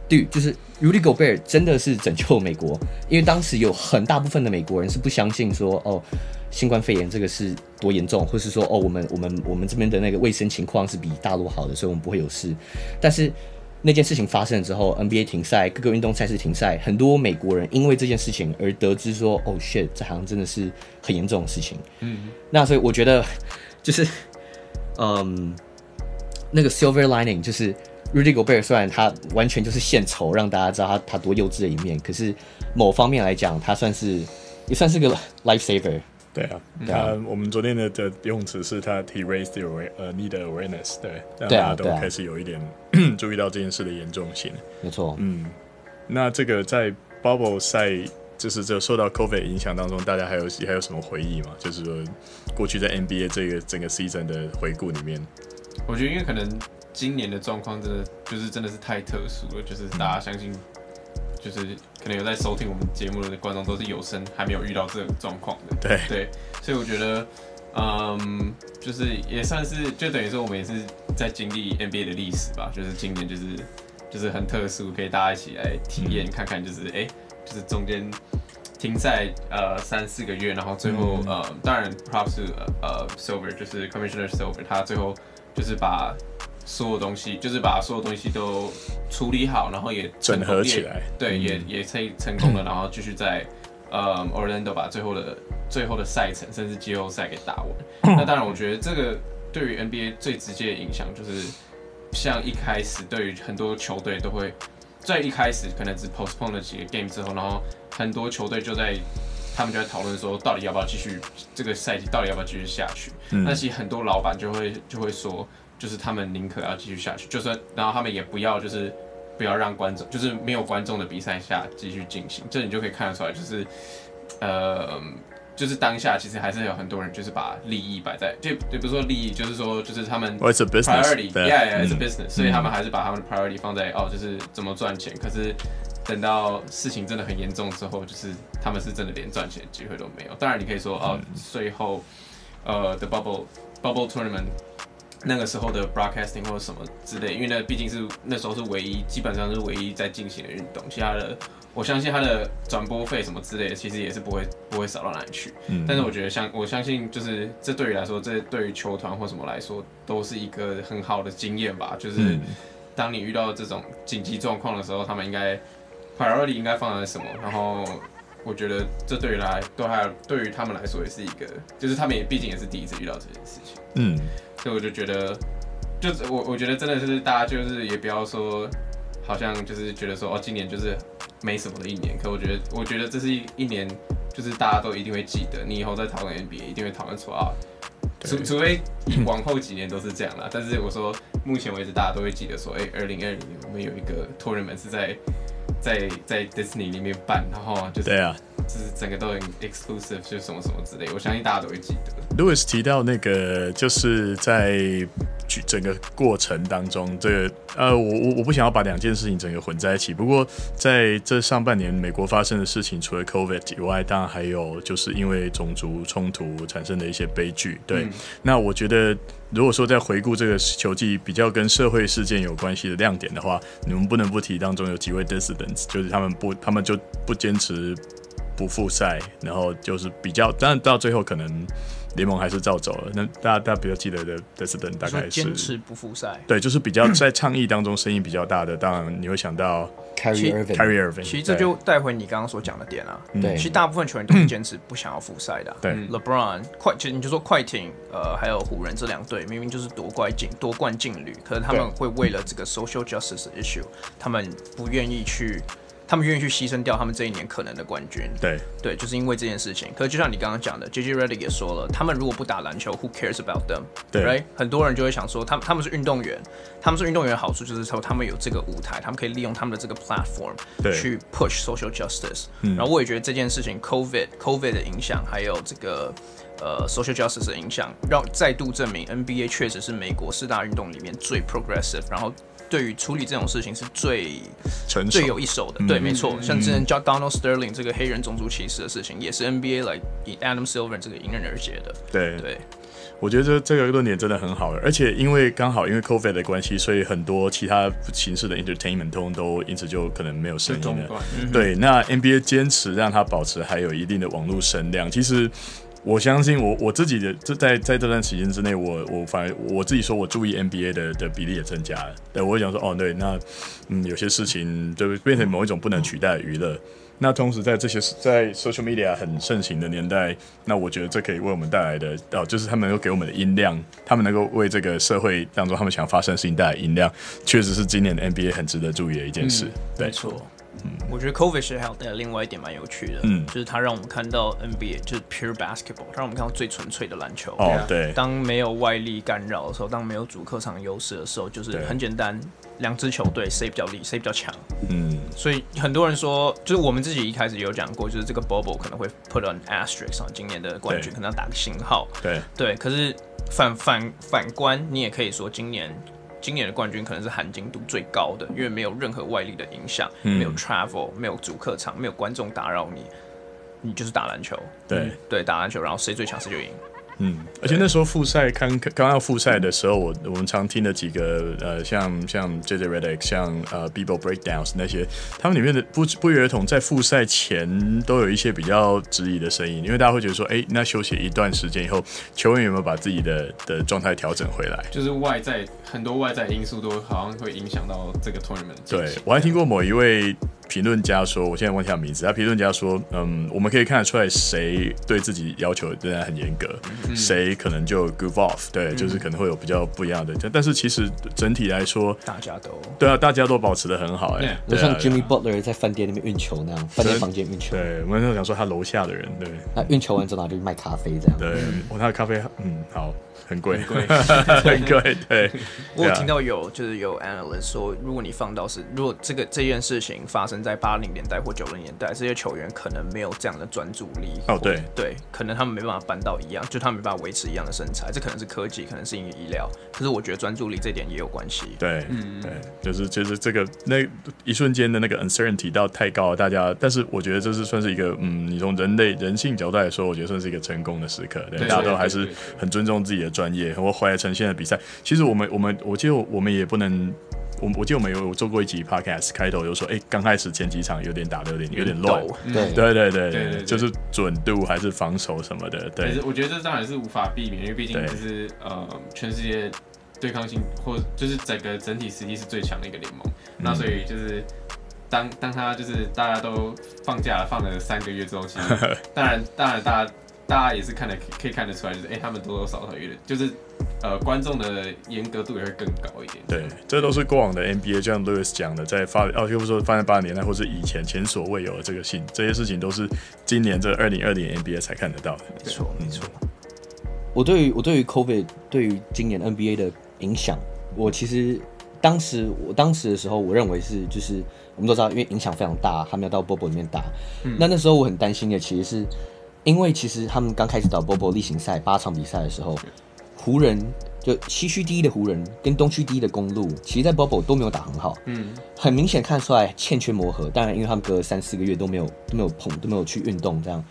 对，就是 Rudy Gobert 真的是拯救美国，因为当时有很大部分的美国人是不相信说，哦，新冠肺炎这个是多严重，或是说，哦，我们我们我们这边的那个卫生情况是比大陆好的，所以我们不会有事。但是那件事情发生之后 ，N B A 停赛，各个运动赛事停赛，很多美国人因为这件事情而得知说，哦 ，shit， 这好像真的是很严重的事情。嗯，那所以我觉得就是，嗯，那个 silver lining 就是。Rudy Gobert 虽然他完全就是献丑，让大家知道 他, 他多幼稚的一面，可是某方面来讲，他算是也算是个 lifesaver。对啊，对啊，我们昨天的的用词是他 he raised the aware, uh, need awareness， 对，让大家都开始有一点、啊、注意到这件事的严重性。没错，嗯，那这个在 bubble 赛就是这受到 COVID 影响当中，大家还有还有什么回忆吗？就是说过去在 N B A 这个整个 season 的回顾里面，我觉得因为可能。今年的状况真的就是真的是太特殊了，就是大家相信，就是可能有在收听我们节目的观众都是有生还没有遇到这个状况的，对对，所以我觉得，嗯，就是也算是就等于说我们也是在经历 N B A 的历史吧，就是今年就是就是很特殊，可以大家一起来体验看看，就是哎、欸，就是中间停赛呃三四个月，然后最后、嗯、呃当然 props to 呃 Silver 就是 Commissioner Silver 他最后就是把。所有东西就是把所有东西都处理好，然后也整合起来，对，嗯、也也成功了，然后继续在呃 Orlando 把最后的最后的赛程，甚至季后赛给打完。那当然，我觉得这个对于 N B A 最直接的影响就是，像一开始对于很多球队都会在一开始可能只 postpone 了几个 game 之后，然后很多球队就在他们就在讨论说，到底要不要继续这个赛季，到底要不要继续下去？嗯、那其实很多老板就会就会说。就是他们宁可要继续下去，就算然后他们也不要，就是不要让观众，就是没有观众的比赛下继续进行。这你就可以看得出来，就是呃，就是当下其实还是有很多人就是把利益摆在，就也不是说利益，就是说就是他们 priority，yeah，it's a business，, yeah, yeah, it's a business、嗯、所以他们还是把他们的 priority 放在哦，就是怎么赚钱。可是等到事情真的很严重之后，就是他们是真的连赚钱的机会都没有。当然你可以说哦，最后呃 ，the bubble bubble tournament。那个时候的 broadcasting 或者什么之类，因为那毕竟是那时候是唯一，基本上是唯一在进行的运动，其他的我相信他的转播费什么之类的，其实也是不会不会少到哪里去。嗯、但是我觉得像我相信，就是这对于来说，这对于球团或什么来说，都是一个很好的经验吧。就是当你遇到这种紧急状况的时候，他们应该 priority 应该放在什么，然后。我觉得这对于来，对还有对于他们来说也是一个，就是他们也毕竟也是第一次遇到这件事情，嗯，所以我就觉得，就我我觉得真的是大家就是也不要说，好像就是觉得说哦，今年就是没什么的一年，可我觉得我觉得这是一年，就是大家都一定会记得，你以后再讨论 N B A 一定会讨论出啊，除除非往后几年都是这样啦，但是我说目前为止大家都会记得说，哎、欸，二零二零年我们有一个 tournament 是在。在在 Disney 里面办，然后就是对啊，就是整个都很 exclusive， 就什么什么之类，我相信大家都会记得。Louis 提到那个就是在整个过程当中，这个呃，我我不想要把两件事情整个混在一起。不过在这上半年美国发生的事情，除了 COVID 以外，当然还有就是因为种族冲突产生的一些悲剧。对，嗯、那我觉得如果说在回顾这个球季比较跟社会事件有关系的亮点的话，你们不能不提当中有几位 dissidents， 就是他们不，他们就不坚持不复赛，然后就是比较，但到最后可能。联盟还是照走了，那大家大家比较记得的 Desden 大概是坚持不复赛，对，就是比较在倡议当中声音比较大的，当然你会想到 Kyrie Irving。其实这就带回你刚刚所讲的点啊，对，其实大部分球员都是坚持不想要复赛的、啊，对 ，LeBron 快，其实你就说快艇，呃，还有湖人这两队明明就是夺冠劲夺冠劲旅，可是他们会为了这个 social justice issue， 他们不愿意去。他们愿意去牺牲掉他们这一年可能的冠军，对对，就是因为这件事情。可是就像你刚刚讲的 ，J J Redick 也说了，他们如果不打篮球 ，Who cares about them？ 对， right？ 很多人就会想说，他们他们是运动员，他们是运动员的好处就是说，他们有这个舞台，他们可以利用他们的这个 platform 去 push social justice、嗯。然后我也觉得这件事情 ，COVID COVID 的影响，还有这个。呃 social justice 的影响，让再度证明 N B A 确实是美国四大运动里面最 progressive， 然后对于处理这种事情是最最有一手的。嗯、对，没错、嗯，像之前叫 Donald Sterling 这个黑人种族歧视的事情，也是 N B A 来、like、以 Adam Silver 这个迎刃而解的。对对。我觉得这个论点真的很好，而且因为刚好因为 COVID 的关系，所以很多其他形式的 entertainment 通通都因此就可能没有声音了。嗯、对，那 N B A 坚持让它保持还有一定的网络声量，其实。我相信 我, 我自己的 在, 在这段时间之内 我, 我, 反而我自己说我注意 N B A 的, 的比例也增加了，对，我会想说哦对，那、嗯、有些事情就变成某一种不能取代的娱乐，那同时在这些在 social media 很盛行的年代，那我觉得这可以为我们带来的、哦、就是他们能够给我们的音量，他们能够为这个社会当中他们想发生的事情带来音量，确实是今年的 N B A 很值得注意的一件事、嗯、对，没错，嗯、我觉得 COVID 是还有另外一点蛮有趣的、嗯，就是它让我们看到 N B A 就是 pure basketball， 它让我们看到最纯粹的篮球。哦，对。当没有外力干扰的时候，当没有主客场优势的时候，就是很简单，两支球队谁比较厉，谁比较强。嗯。所以很多人说，就是我们自己一开始有讲过，就是这个 bubble 可能会 put an asterisk 今年的冠军可能要打个星号。对。对，可是反反反观，你也可以说今年。今年的冠军可能是含金度最高的，因为没有任何外力的影响、嗯，没有 travel， 没有主客场，没有观众打扰你，你就是打篮球。对、嗯、对，打篮球，然后谁最强谁就赢。嗯，而且那时候复赛刚刚要复赛的时候，我我们常听的几个呃，像像 J J Redick， 像呃 Bebo Breakdowns 那些，他们里面的不不约而同在复赛前都有一些比较质疑的声音，因为大家会觉得说，哎、欸，那休息一段时间以后，球员有没有把自己的的状态调整回来？就是外在很多外在因素都好像会影响到这个 tournament 的。对，我还听过某一位。评论家说，我现在忘记他名字。他评论家说，嗯，我们可以看得出来谁对自己要求真的很严格，谁、嗯、可能就 goof off， 对、嗯，就是可能会有比较不一样的。但是其实整体来说，大家都对啊，大家都保持得很好、欸。哎、yeah. 啊，像 Jimmy Butler 在饭店那边运球那样，饭店房间运球。对，我们就想说他楼下的人，对，那运球完之后就去卖咖啡这样。对，我、哦、他的咖啡，嗯，好。很贵，很贵。对，我有听到有就是有 analyst 说，如果你放到是，如果这个这件事情发生在八零年代或九零年代，这些球员可能没有这样的专注力。哦，对对，可能他们没办法搬到一样，就他们没办法维持一样的身材。这可能是科技，可能是因为医疗。可是我觉得专注力这点也有关系。对，嗯，对，就是就是这个那一瞬间的那个 uncertainty 到太高了，大家。但是我觉得这是算是一个，嗯，你从人类人性角度来说，我觉得算是一个成功的时刻。对，大家都还是很尊重自己的专注。专业或怀成现在比赛，其实我们我们我记得我们也不能，我我记得我们有做过一集 podcast， 开头就说，哎、欸，刚开始前几场有点打的有点有点乱，对对对对，就是准度还是防守什么的，对，我觉得这当然是无法避免，因为毕竟就是呃全世界对抗性或就是整个整体实力是最强的一个联盟、嗯，那所以就是。当, 当他就是大家都放假了，放了三个月之后，其实当然当然大家大家也是看得可以看得出来，就是哎、欸、他们多多少少有点就是呃观众的严格度也会更高一点。对，这都是过往的 N B A， 就像 Louis 讲的，在发哦，又不说发在八十年代或是以前前所未有的这个性，这些事情都是今年这二零二零 N B A 才看得到的。没错没错。我对于我对于 COVID 对于今年 N B A 的影响，我其实当时我当时的时候，我认为是就是。我们都知道，因为影响非常大，他们要到 Bobo 里面打。嗯、那那时候我很担心的，其实是因为其实他们刚开始打 Bobo 例行赛八场比赛的时候，湖人就西区第一的湖人跟东区第一的公鹿，其实在 Bobo 都没有打很好。嗯，很明显看出来欠缺磨合。当然，因为他们隔了三四个月都没有都没有碰都没有去运动这样。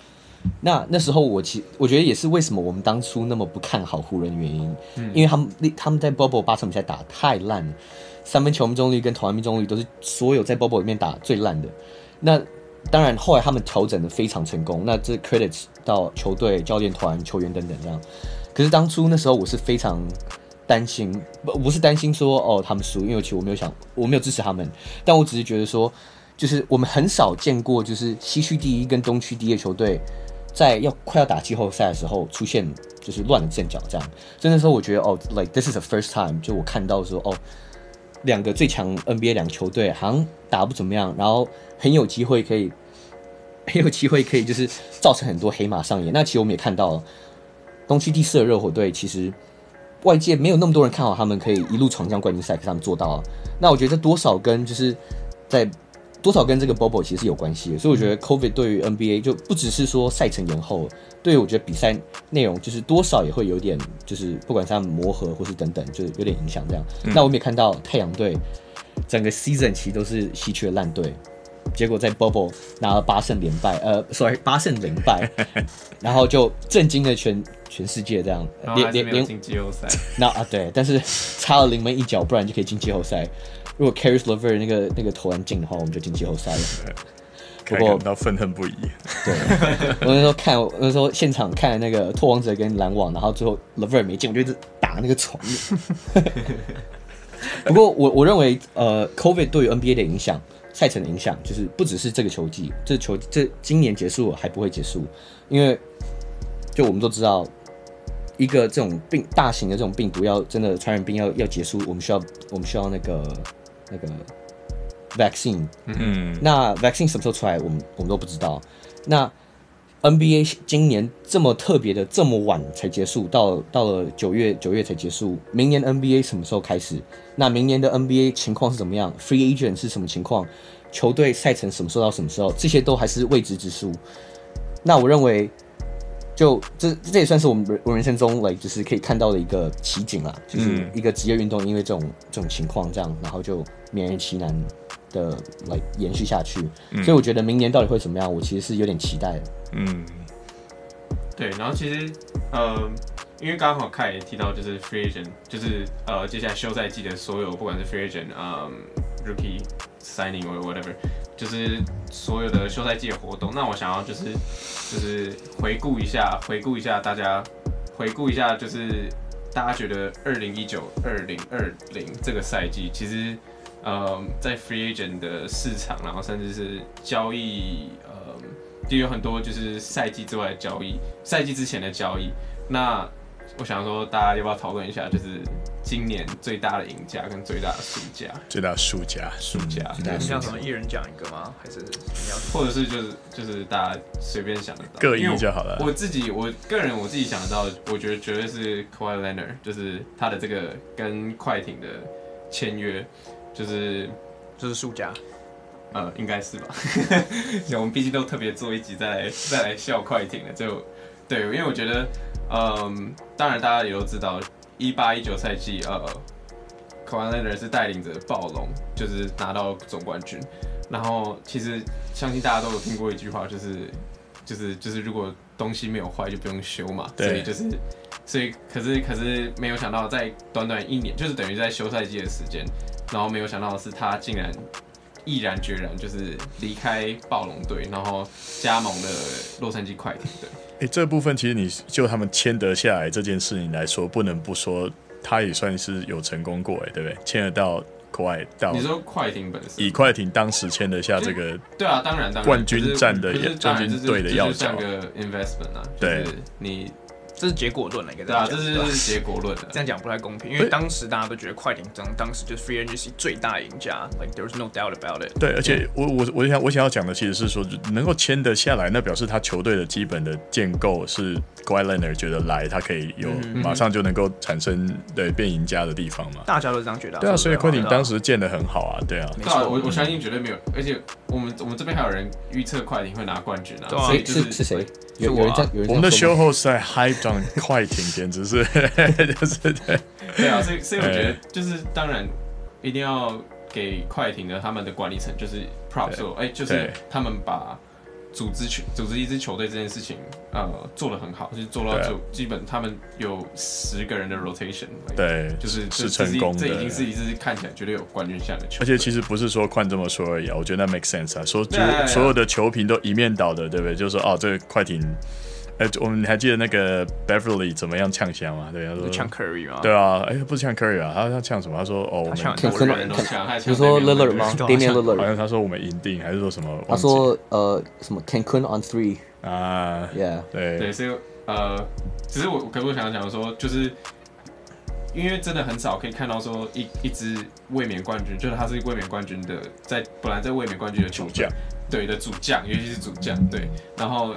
那那时候我其我觉得也是为什么我们当初那么不看好湖人的原因，嗯、因为他们他们在 Bobo 八场比赛打太烂了，三分球命中率跟投篮命中率都是所有在 Bobo 里面打最烂的。那当然后来他们调整的非常成功，那这 credits 到球队、教练团、球员等等这样。可是当初那时候我是非常担心，不不是担心说哦他们输，因为其实我没有想我没有支持他们，但我只是觉得说，就是我们很少见过就是西区第一跟东区第一的球队，在要快要打季后赛的时候出现就是乱了阵脚这样。所以那时候我觉得哦 ，like this is the first time， 就我看到说哦，两个最强 N B A 两球队好像打不怎么样，然后很有机会可以很有机会可以就是造成很多黑马上演。那其实我们也看到了东区第四的热火队，其实外界没有那么多人看好他们可以一路闯将冠军赛，可是他们做到了。那我觉得多少跟就是在多少跟这个 Bobo 其实是有关系的，所以我觉得 COVID 对于 N B A 就不只是说赛程延后，对于我觉得比赛内容就是多少也会有点，就是不管是他们磨合或是等等，就是有点影响这样。嗯、那我们也看到太阳队整个 season 其实都是西区的烂队，结果在 Bobo 拿了八胜连败，呃 ，sorry 八胜零败，然后就震惊了全全世界这样，连连连进季后赛。那啊对，但是差了临门一脚，不然就可以进季后赛。如果 Caris Lever 那个那个投篮进的话，我们就进季后赛了。不过到愤恨不已。对，我那时候看，我那时候现场看那个拓王者跟篮网，然后最后 Lever 没进，我就一直打那个床。不过我我认为，呃 ，COVID 对于 N B A 的影响，赛程的影响，就是不只是这个球季，这球这今年结束了还不会结束，因为就我们都知道，一个这种病大型的这种病毒要真的传染病要要结束，我们需要我们需要那个。那个 vaccine， 嗯，那 vaccine 什么时候出来，我们我们都不知道。那 N B A 今年这么特别的，这么晚才结束，到到了九月九月才结束。明年 N B A 什么时候开始？那明年的 N B A 情况是怎么样 ？Free agent 是什么情况？球队赛程什么时候到什么时候？这些都还是未知之数。那我认为，就这这也算是我们我人生中 like 就是可以看到的一个奇景啦，就是一个职业运动因为这种这种情况这样，然后就勉为其难的 like 延续下去。嗯、所以我觉得明年到底会怎么样，我其实是有点期待的。嗯，对。然后其实呃，因为刚好Kai也提到，就是 free agent， 就是呃接下来休赛季的所有，不管是 free agent， 嗯、um, ，rookie signing or whatever。就是所有的休赛季的活动，那我想要就是就是回顾一下，回顾一下大家，回顾一下就是大家觉得二零一九、二零二零这个赛季，其实呃在 free agent 的市场，然后甚至是交易，呃就有很多就是赛季之外的交易，赛季之前的交易。那我想说，大家要不要讨论一下，就是今年最大的赢家跟最大的输家？最大的输家，输家。你想什么？一人讲一个吗？还是你要？或者是就是就是大家随便想得到，各一就好了。我自己，我个人我自己想得到，我觉得绝对是 Kawhi Leonard， 就是他的这个跟快艇的签约，就是就是输家。呃，应该是吧。我们毕竟都特别做一集再来再来笑快艇了，就对，因为我觉得。嗯，当然，大家也都知道，一八一九赛季，呃 ，Kawhi Leonard 是带领着暴龙，就是拿到总冠军。然后，其实相信大家都有听过一句话，就是，就是，就是如果东西没有坏，就不用修嘛。所以就是，所以可是可是没有想到，在短短一年，就是等于在休赛季的时间，然后没有想到的是，他竟然毅然决然就是离开暴龙队，然后加盟了洛杉矶快艇队。欸、这部分其实你就他们签得下来这件事情来说，不能不说他也算是有成功过，对不对？签得到快到你说快艇本身，以快艇当时签得下这个，对啊，当然当然冠军战的冠军队的要角，这是个 investment 啊，对，就是、你这是结果论了，应该对啊，这是结果论的，这样讲不太公平，因为当时大家都觉得快艇当时就是 free agency 最大赢家 ，like there's no doubt about it。对，而且我我我想我想要讲的其实是说，能够签得下来，那表示他球队的基本的建构是 Kawhi Leonard 觉得来他可以有马上就能够产生对变赢家的地方嘛，大家都这样觉得、啊、对啊，所以昆廷当时建得很好啊，对啊，没错，我我相信绝对没有，而且我们我们这边还有人预测快艇会拿冠军啊，啊所以、就是、是是谁？有有人在，我们的 show host 在 hype 上快艇简直是就是对对啊，所以所以我觉得就是当然一定要给快艇的他们的管理层就是 props， 哎、欸，就是他们把组织球组织一支球队这件事情，呃，做得很好，就是做到就基本他们有十个人的 rotation， 对，就是是成功的。这已经是一支看起来绝对有冠军相的球队。而且其实不是说宽这么说而已、啊，我觉得那 make sense 啊，说所有的球评都一面倒的，对不对？就是说哦，这个快艇。哎、欸，我们还记得那个 Beverley 怎么样呛虾吗？对，他说呛 Curry 吗？对啊，哎、欸，不是呛 Curry 啊，他他呛什么？他说哦，我们呛很多人都呛，你说 Lillard 吗 ？Damian Lillard， 好像他说我们赢定，还是说什么？他说呃什么 Cancun on three 啊 ，Yeah， 对对，所以呃，只是我可不想讲说，就是因为真的很少可以看到说一一支卫冕冠军，就是他是卫冕冠军的，在本来在卫冕冠军的球队，对的主将，尤其是主将，对，然后。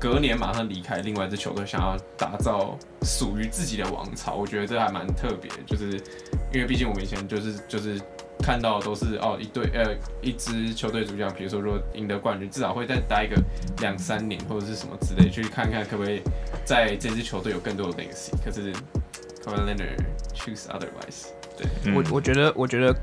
隔年马上离开另外一支球队，想要打造属于自己的王朝，我觉得这还蛮特别，就是因为毕竟我们以前就是就是看到的都是哦一队呃一支球队主将，比如说如果赢得冠军，至少会再待一个两三年或者是什么之类，去看看可不可以在这支球队有更多的 legacy。可是 Kawhi Leonard choose otherwise， 对、嗯、我我觉得我觉得。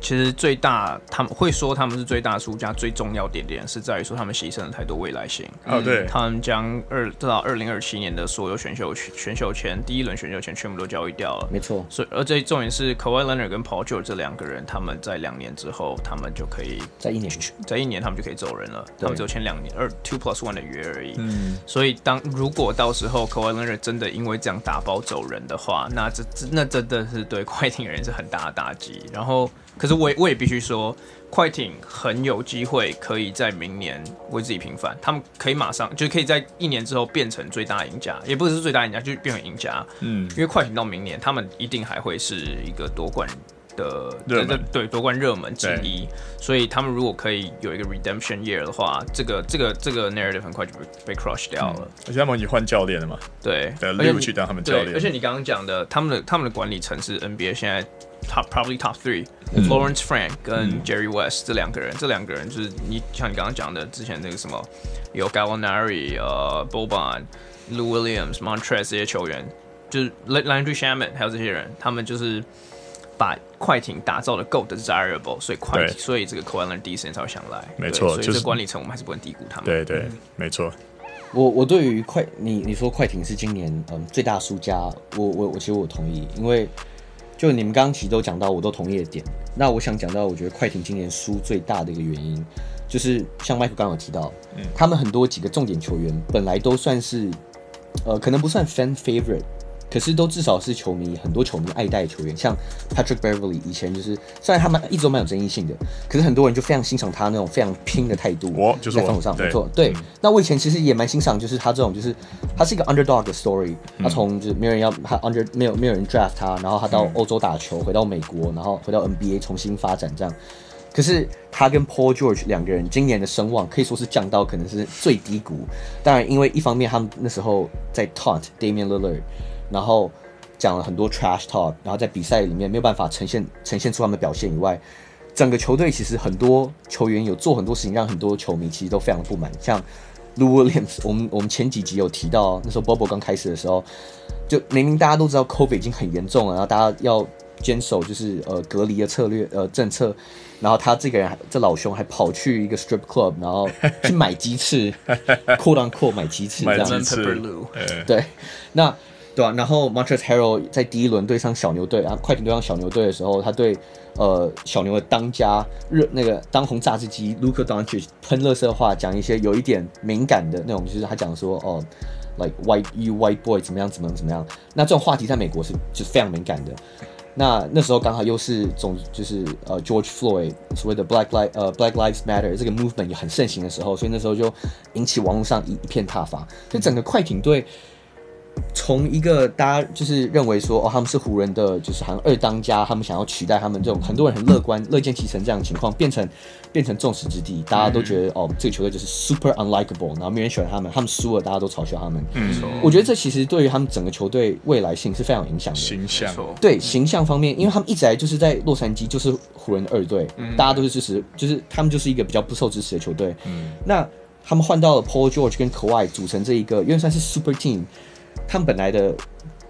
其实最大，他们会说他们是最大输家，最重要点点是在于说他们牺牲了太多未来性。哦、oh, ，对，他们将二至少二零二七年的所有选秀选秀权，第一轮选秀权全部都交易掉了。没错，所以而这重点是 Kawhi Leonard 跟 Paul George 这两个人，他们在两年之后，他们就可以在一年，在一年他们就可以走人了。他们只有签两年二 two plus one 的约而已。嗯，所以当如果到时候 Kawhi Leonard 真的因为这样打包走人的话，那这那真的是对快艇人是很大的打击。然后。可是我 也, 我也必须说，快艇很有机会可以在明年为自己平反，他们可以马上就可以在一年之后变成最大赢家，也不是最大赢家，就是变成赢家。嗯，因为快艇到明年，他们一定还会是一个夺冠的热门，对夺冠热门之一。所以他们如果可以有一个 redemption year 的话，这个这个这个 narrative 很快就被 crush 掉了。嗯、而且他们已经换教练了嘛？对，呃，Lou去当他们教练。而且你刚刚讲的，他们的他们的管理层是 N B A 现在。Top, probably top three、嗯、Lawrence Frank 跟 Jerry West、嗯、这两个人，这两个人就是你像你刚刚讲的，之前那个什么有 Gallinari、呃、Boban、Lou Williams、Montrezl 这些球员，就是 Landry Shamet 还有这些人，他们就是把快艇打造的够 desirable， 所以快艇，所以这个 Kawhi Leonard 第一时间才会想来，没错，所以这管理层我们还是不能低估他们，对对，没错。我我对于快你你说快艇是今年、嗯、最大输家，我我我其实我同意，因为。就你们刚刚其实都讲到，我都同意的点。那我想讲到，我觉得快艇今年输最大的一个原因，就是像 Mike 刚刚有提到、嗯，他们很多几个重点球员本来都算是，呃，可能不算 fan favorite， 可是都至少是球迷很多球迷爱戴的球员，像 Patrick Beverley 以前就是，虽然他们一直都蛮有争议性的，可是很多人就非常欣赏他那种非常拼的态度。我就是我，在防守上没错，对、嗯。那我以前其实也蛮欣赏，就是他这种，就是他是一个 underdog 的 story，、嗯、他从就是没有人要他 under 没有没有人 draft 他，然后他到欧洲打球、嗯，回到美国，然后回到 N B A 重新发展这样。可是他跟 Paul George 两个人今年的声望可以说是降到可能是最低谷。当然，因为一方面他们那时候在 taunt Damian Lillard， 然后。讲了很多 trash talk， 然后在比赛里面没有办法呈现呈现出他们的表现以外，整个球队其实很多球员有做很多事情，让很多球迷其实都非常的不满。像 Lou Williams， 我们我们前几集有提到，那时候 Bobo 刚开始的时候，就明明大家都知道 Cobe 已经很严重了，然后大家要坚守就是呃隔离的策略呃政策，然后他这个人这老兄还跑去一个 strip club， 然后去买鸡翅，quote on quote 买鸡翅这样子，对，那。对啊，然后 Montrezl Harrell 在第一轮对上小牛队啊，快艇对上小牛队的时候，他对呃小牛的当家热那个当红炸子鸡 Luka Doncic 喷垃圾话，讲一些有一点敏感的那种，就是他讲说哦 ，like white you white boy 怎么样怎么样怎么样，那这种话题在美国是就是非常敏感的。那那时候刚好又是总就是呃 George Floyd 所谓的 Black Lives 呃 Black Lives Matter 这个 movement 也很盛行的时候，所以那时候就引起网络上一一片挞伐，所以整个快艇队。从一个大家就是认为说，哦，他们是湖人的就是好像二当家，他们想要取代他们这种很多人很乐观、乐见其成这样的情况，变成变成众矢之的，大家都觉得哦，这个球队就是 super unlikable， 然后没人喜欢他们，他们输了，大家都嘲笑他们。嗯，我觉得这其实对于他们整个球队未来性是非常有影响的。形象，对形象方面，因为他们一直来就是在洛杉矶就是湖人的二队，嗯，大家都是支持，就是他们就是一个比较不受支持的球队。嗯，那他们换到了 Paul George 跟 Kawhi 组成这一个，因为算是 super team。他们本来的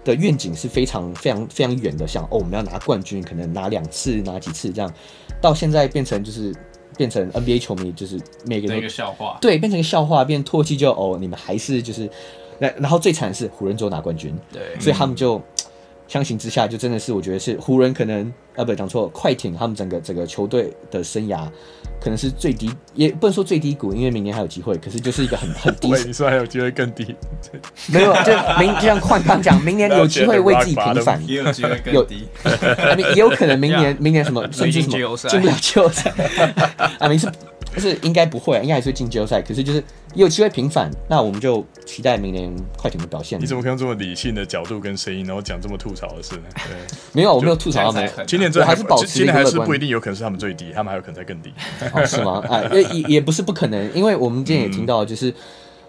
的愿景是非常非常非常远的，想哦我们要拿冠军，可能拿两次拿几次这样，到现在变成就是变成 N B A 球迷就是每个人一个笑话，对，变成一个笑话，变唾弃就哦你们还是就是，然后最惨的是湖人只有拿冠军，对，所以他们就相形之下就真的是我觉得是湖人可能啊不讲错，快艇他们整个整个球队的生涯可能是最低，也不能说最低谷，因为明年还有机会，可是就是一个很很低。你说还有机会更低？没有，就明就像Kwon刚讲，明年有机会为自己平反，也有机会更低。I mean, 也有可能明年明年什么甚至什么进不了季后赛。I mean, 是是应该不会，应该还是进季后赛，可是就是也有机会平反。那我们就期待明年快艇的表现。你怎么可以用这么理性的角度跟声音，然后讲这么吐槽的事呢？对，没有，我没有吐槽他们。今年这还是保持一个乐观，今年还是不一定有可能是他们最低，他们还有可能再更低。哦，是吗？哎，也也不是不可能，因为我们今天也听到，就是、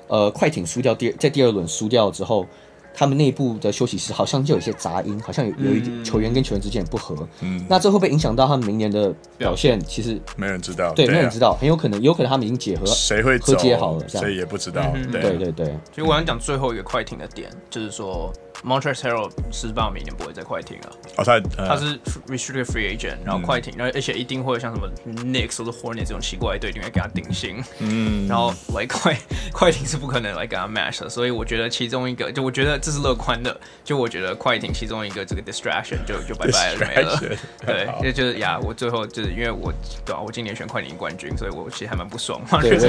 嗯、呃，快艇输掉第在第二轮输掉之后，他们内部的休息室好像就有一些杂音，好像有有一点球员跟球员之间不合。嗯，那这会不会影响到他们明年的表现？其实没人知道，对，对啊，没人知道，很有可能，有可能他们已经解合，谁会和解好了，谁也不知道。嗯，对，啊，对对对。其实我想讲最后一个快艇的点，就是说。Montrezl Harrell 是吧？明年不会在快艇啊。哦，他呃、他是 restricted free agent， 然后快艇，嗯，而且一定会像什么 Knicks 或者 Hornets 这种奇怪的队，一定会给他顶薪。嗯，然后来快快艇是不可能来给他 match 的，所以我觉得其中一个，就我觉得这是乐观的，就我觉得快艇其中一个这个 distraction 就就拜拜了，没了。对，就就是呀，我最后就是因为我对啊，我今年选快艇冠军，所以我其实还蛮不爽。对，对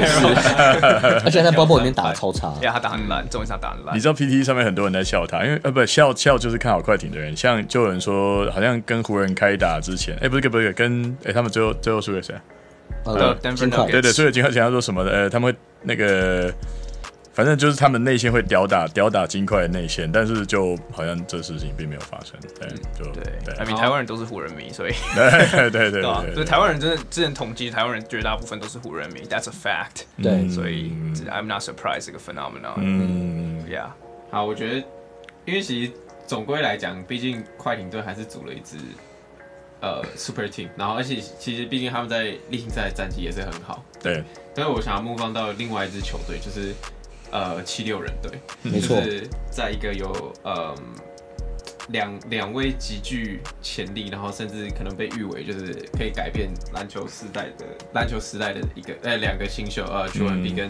而且在 bubble 里面打得超差，呀，他打很烂，终于他打很烂。你知道 P T 上面很多人在笑他，因为。呃不笑笑就是看好快艇的人，像就有人说好像跟湖人开打之前，哎、欸、不是不是跟哎、欸、他们最后最后输给谁？哦、oh, 呃，对对，所以今天想要说什么的？呃，他们会那个，反正就是他们内线会吊打吊打金块的内线，但是就好像这事情并没有发生。对，嗯、就对，对，因为台湾人都是湖人迷，所以对对对对，所以對台湾人真的之前统计，台湾人绝大部分都是湖人迷 ，That's a fact。对，所以 I'm not surprised 这个 phenomenon。嗯 ，Yeah， 好，我觉得。因为其实总归来讲，毕竟快艇队还是组了一支呃 super team， 然后而且其实毕竟他们在例行赛的战绩也是很好。对。但是我想要move on到另外一支球队，就是呃七六人队，没错，就是在一个有呃两两位极具潜力，然后甚至可能被誉为就是可以改变篮球时代的篮球时代的一个呃两个新秀呃 Joel B 跟。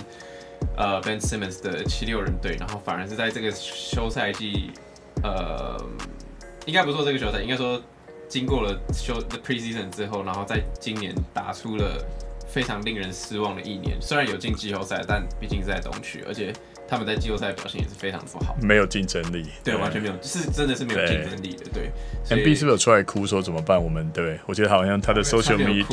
呃 Ben Simmons 的七六人队，然后反而是在这个休赛季，呃，应该不是说这个休赛，应该说经过了休 preseason 之后，然后在今年打出了非常令人失望的一年。虽然有进季后赛，但毕竟是在东区，而且他们在季后赛表现也是非常不好，没有竞争力，对，对完全没有，是真的是没有竞争力的，对。M B 是不是有出来哭说怎么办？我们对，我觉得好像他的 social media，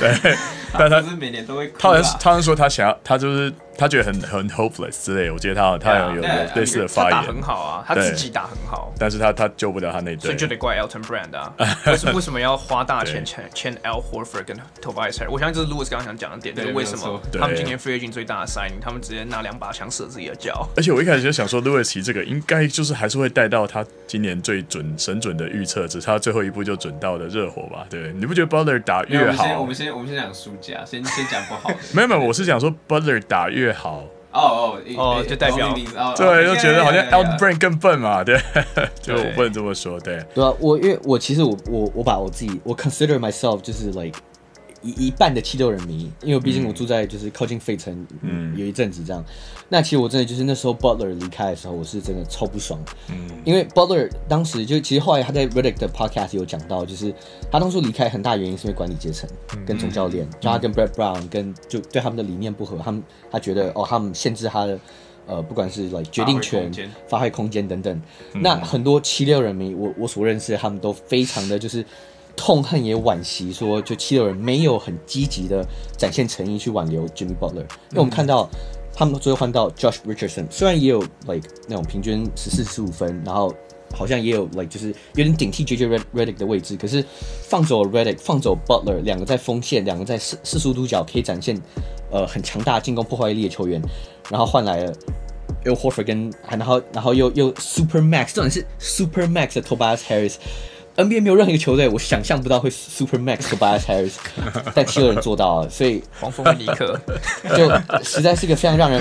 对，但他是每年都会哭，他好像他好像说他想要，他就是。他觉得很很 hopeless 之类，我觉得他他有类似的发言。他打很好啊，他自己打很好，但是他他救不了他那队，所以就得怪 Elton Brand 啊。为什么要花大钱签 Al Horford 跟 Tobias Harris？ 我相信这是 Louis 刚刚想讲的点，就是为什么他们今年 free agent 最大的 signing， 他们直接拿两把枪射自己的脚。而且我一开始就想说 ，Louis 其实这个应该就是还是会带到他今年最准神准的预测，只是他最后一步就准到了热火吧？对，你不觉得 Butler 打越好？我们先我们先讲输家，先先讲不好的。没有没有，我是讲说 Butler 打越。越好哦哦哦，就代表对，就觉得好像 Elton Brand 更笨嘛，对，就我不能这么说，对。对啊，我因为我其实我我我把我自己我 consider myself 就是 like 一, 一半的七六人迷，因为毕竟我住在就是靠近费城，嗯，有一阵子这样。那其实我真的就是那时候 Butler 离开的时候，我是真的超不爽，嗯，因为 Butler 当时就其实后来他在 Redick 的 podcast 有讲到，就是他当初离开很大原因是因为管理阶层跟总教练，就他跟 Brett Brown 跟就对他们的理念不合，他们他觉得哦他们限制他的呃不管是 like 决定权、发挥空间等等。嗯，那很多七六人迷，我我所认识的他们都非常的就是。痛恨也惋惜，说就七六人没有很积极的展现诚意去挽留 Jimmy Butler， 因为我们看到他们最后换到 Josh Richardson， 虽然也有 like 那种平均十四、十五分，然后好像也有 like 就是有点顶替 J J Redick 的位置，可是放走 Redick， 放走 Butler， 两个在锋线，两个在四四十五度角可以展现呃很强大进攻破坏力的球员，然后换来了 Al Horford 跟然后然后又又 Super Max， 重点是 Super Max 的 Tobias Harris。N B A 没有任何一个球队我想象不到会 Super Max Tobias Harris， 但七六人做到了，所以黄蜂尼克就实在是一个非常让人